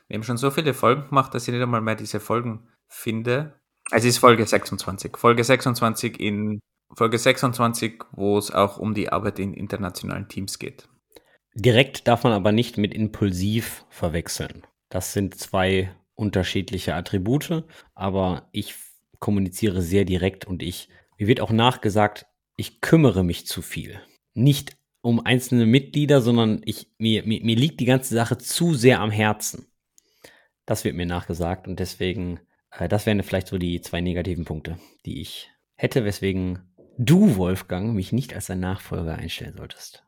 Wir haben schon so viele Folgen gemacht, dass ich nicht einmal mehr diese Folgen finde. Also es ist Folge sechsundzwanzig. Folge sechsundzwanzig in... Folge sechsundzwanzig, wo es auch um die Arbeit in internationalen Teams geht. Direkt darf man aber nicht mit impulsiv verwechseln. Das sind zwei unterschiedliche Attribute, aber ich kommuniziere sehr direkt und ich, mir wird auch nachgesagt, ich kümmere mich zu viel. Nicht um einzelne Mitglieder, sondern ich, mir, mir, mir liegt die ganze Sache zu sehr am Herzen. Das wird mir nachgesagt und deswegen, äh, das wären vielleicht so die zwei negativen Punkte, die ich hätte, weswegen du, Wolfgang, mich nicht als dein Nachfolger einstellen solltest.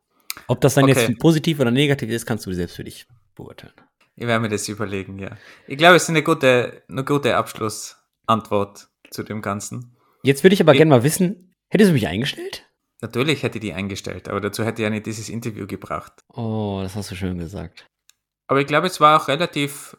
Ob das dann okay. jetzt positiv oder negativ ist, kannst du selbst für dich beurteilen. Ich werde mir das überlegen, ja. Ich glaube, es ist eine gute, eine gute Abschlussantwort zu dem Ganzen. Jetzt würde ich aber gerne mal wissen, hättest du mich eingestellt? Natürlich hätte ich die eingestellt, aber dazu hätte ich ja nicht dieses Interview gebracht. Oh, das hast du schön gesagt. Aber ich glaube, es war auch relativ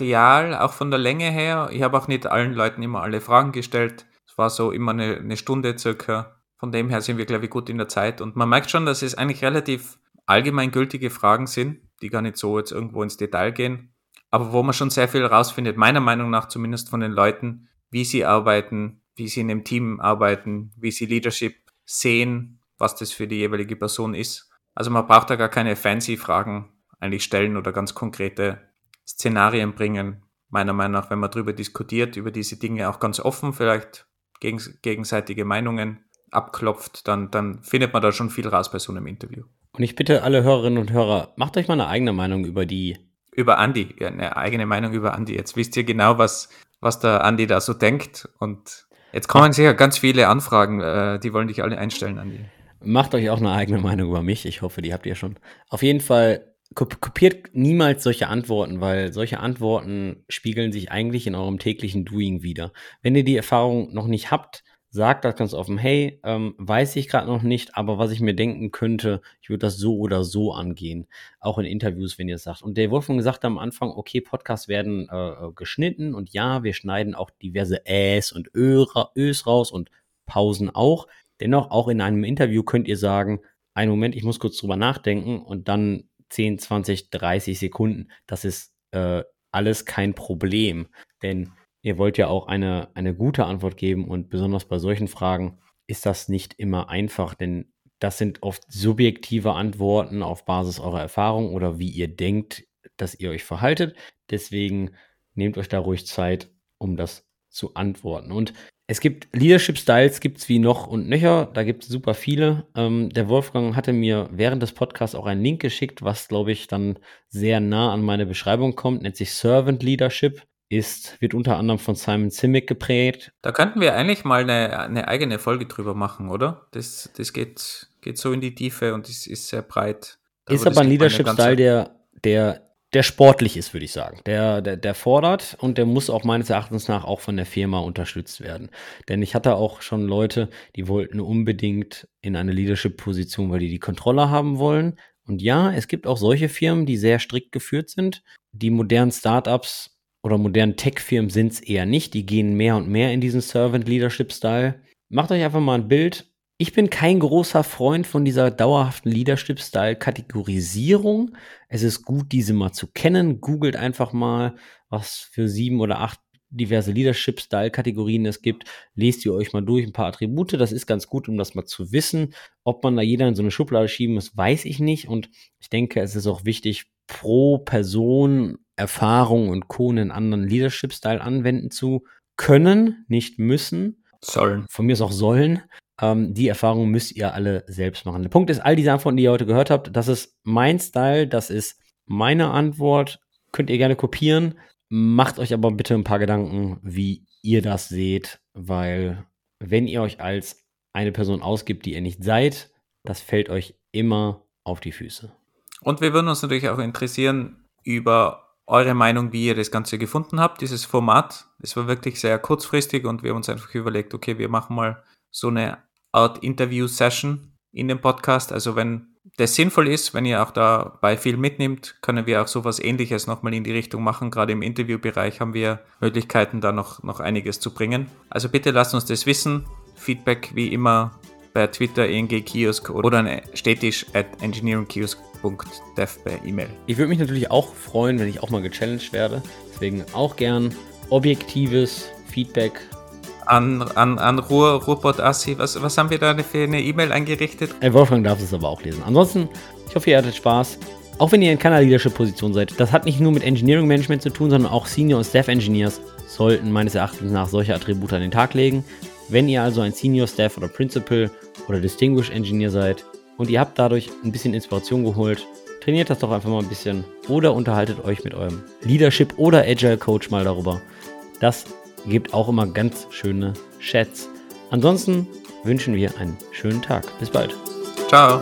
real, auch von der Länge her. Ich habe auch nicht allen Leuten immer alle Fragen gestellt. War so immer eine, eine Stunde circa. Von dem her sind wir, glaube ich, gut in der Zeit. Und man merkt schon, dass es eigentlich relativ allgemeingültige Fragen sind, die gar nicht so jetzt irgendwo ins Detail gehen, aber wo man schon sehr viel rausfindet, meiner Meinung nach zumindest von den Leuten, wie sie arbeiten, wie sie in einem Team arbeiten, wie sie Leadership sehen, was das für die jeweilige Person ist. Also man braucht da gar keine fancy Fragen eigentlich stellen oder ganz konkrete Szenarien bringen. Meiner Meinung nach, wenn man drüber diskutiert, über diese Dinge auch ganz offen vielleicht, gegenseitige Meinungen abklopft, dann, dann findet man da schon viel raus bei so einem Interview. Und ich bitte alle Hörerinnen und Hörer, macht euch mal eine eigene Meinung über die... Über Andy, ja, eine eigene Meinung über Andy. Jetzt wisst ihr genau, was, was der Andy da so denkt und jetzt kommen sicher ganz viele Anfragen, äh, die wollen dich alle einstellen, Andy. Macht euch auch eine eigene Meinung über mich, ich hoffe, die habt ihr schon. Auf jeden Fall, kopiert niemals solche Antworten, weil solche Antworten spiegeln sich eigentlich in eurem täglichen Doing wieder. Wenn ihr die Erfahrung noch nicht habt, sagt das ganz offen, hey, ähm, weiß ich gerade noch nicht, aber was ich mir denken könnte, ich würde das so oder so angehen, auch in Interviews, wenn ihr es sagt. Und der Wolfgang sagt am Anfang, okay, Podcasts werden äh, geschnitten und ja, wir schneiden auch diverse Äs und Ös raus und Pausen auch. Dennoch, auch in einem Interview könnt ihr sagen, einen Moment, ich muss kurz drüber nachdenken und dann zehn, zwanzig, dreißig Sekunden, das ist äh, alles kein Problem, denn ihr wollt ja auch eine, eine gute Antwort geben und besonders bei solchen Fragen ist das nicht immer einfach, denn das sind oft subjektive Antworten auf Basis eurer Erfahrung oder wie ihr denkt, dass ihr euch verhaltet, deswegen nehmt euch da ruhig Zeit, um das zu antworten und es gibt Leadership-Styles, gibt es wie noch und nöcher, da gibt es super viele. Ähm, der Wolfgang hatte mir während des Podcasts auch einen Link geschickt, was, glaube ich, dann sehr nah an meine Beschreibung kommt, nennt sich Servant Leadership, ist, wird unter anderem von Simon Sinek geprägt. Da könnten wir eigentlich mal eine, eine eigene Folge drüber machen, oder? Das, das geht, geht so in die Tiefe und ist, ist sehr breit. Aber ist aber ein Leadership-Style, der, der Der sportlich ist, würde ich sagen. Der, der, der fordert und der muss auch meines Erachtens nach auch von der Firma unterstützt werden. Denn ich hatte auch schon Leute, die wollten unbedingt in eine Leadership-Position, weil die die Kontrolle haben wollen. Und ja, es gibt auch solche Firmen, die sehr strikt geführt sind. Die modernen Startups oder modernen Tech-Firmen sind es eher nicht. Die gehen mehr und mehr in diesen Servant-Leadership-Style. Macht euch einfach mal ein Bild. Ich bin kein großer Freund von dieser dauerhaften Leadership-Style-Kategorisierung. Es ist gut, diese mal zu kennen. Googelt einfach mal, was für sieben oder acht diverse Leadership-Style-Kategorien es gibt. Lest ihr euch mal durch, ein paar Attribute. Das ist ganz gut, um das mal zu wissen. Ob man da jeder in so eine Schublade schieben muss, weiß ich nicht. Und ich denke, es ist auch wichtig, pro Person Erfahrung und Co. einen anderen Leadership-Style anwenden zu können, nicht müssen. Sollen. Von mir ist auch sollen. Ähm, die Erfahrung müsst ihr alle selbst machen. Der Punkt ist, all diese Antworten, die ihr heute gehört habt, das ist mein Style, das ist meine Antwort. Könnt ihr gerne kopieren. Macht euch aber bitte ein paar Gedanken, wie ihr das seht, weil wenn ihr euch als eine Person ausgibt, die ihr nicht seid, das fällt euch immer auf die Füße. Und wir würden uns natürlich auch interessieren über eure Meinung, wie ihr das Ganze gefunden habt, dieses Format. Es war wirklich sehr kurzfristig und wir haben uns einfach überlegt, okay, wir machen mal so eine Art Interview-Session in dem Podcast. Also wenn das sinnvoll ist, wenn ihr auch dabei viel mitnimmt, können wir auch sowas Ähnliches nochmal in die Richtung machen. Gerade im Interviewbereich haben wir Möglichkeiten, da noch, noch einiges zu bringen. Also bitte lasst uns das wissen. Feedback wie immer bei Twitter, engkiosk oder an stetisch at engineering kiosk punkt dev per E-Mail. Ich würde mich natürlich auch freuen, wenn ich auch mal gechallenged werde. Deswegen auch gern objektives Feedback. An, an, an Ruhr, Ruhrpott-Assi, was, was haben wir da für eine E-Mail eingerichtet? Hey, Wolfgang darf es aber auch lesen. Ansonsten, ich hoffe, ihr hattet Spaß. Auch wenn ihr in keiner Leadership-Position seid, das hat nicht nur mit Engineering Management zu tun, sondern auch Senior- und Staff-Engineers sollten meines Erachtens nach solche Attribute an den Tag legen. Wenn ihr also ein Senior, Staff oder Principal oder Distinguished Engineer seid und ihr habt dadurch ein bisschen Inspiration geholt, trainiert das doch einfach mal ein bisschen oder unterhaltet euch mit eurem Leadership oder Agile Coach mal darüber. Das gibt auch immer ganz schöne Chats. Ansonsten wünschen wir einen schönen Tag. Bis bald. Ciao.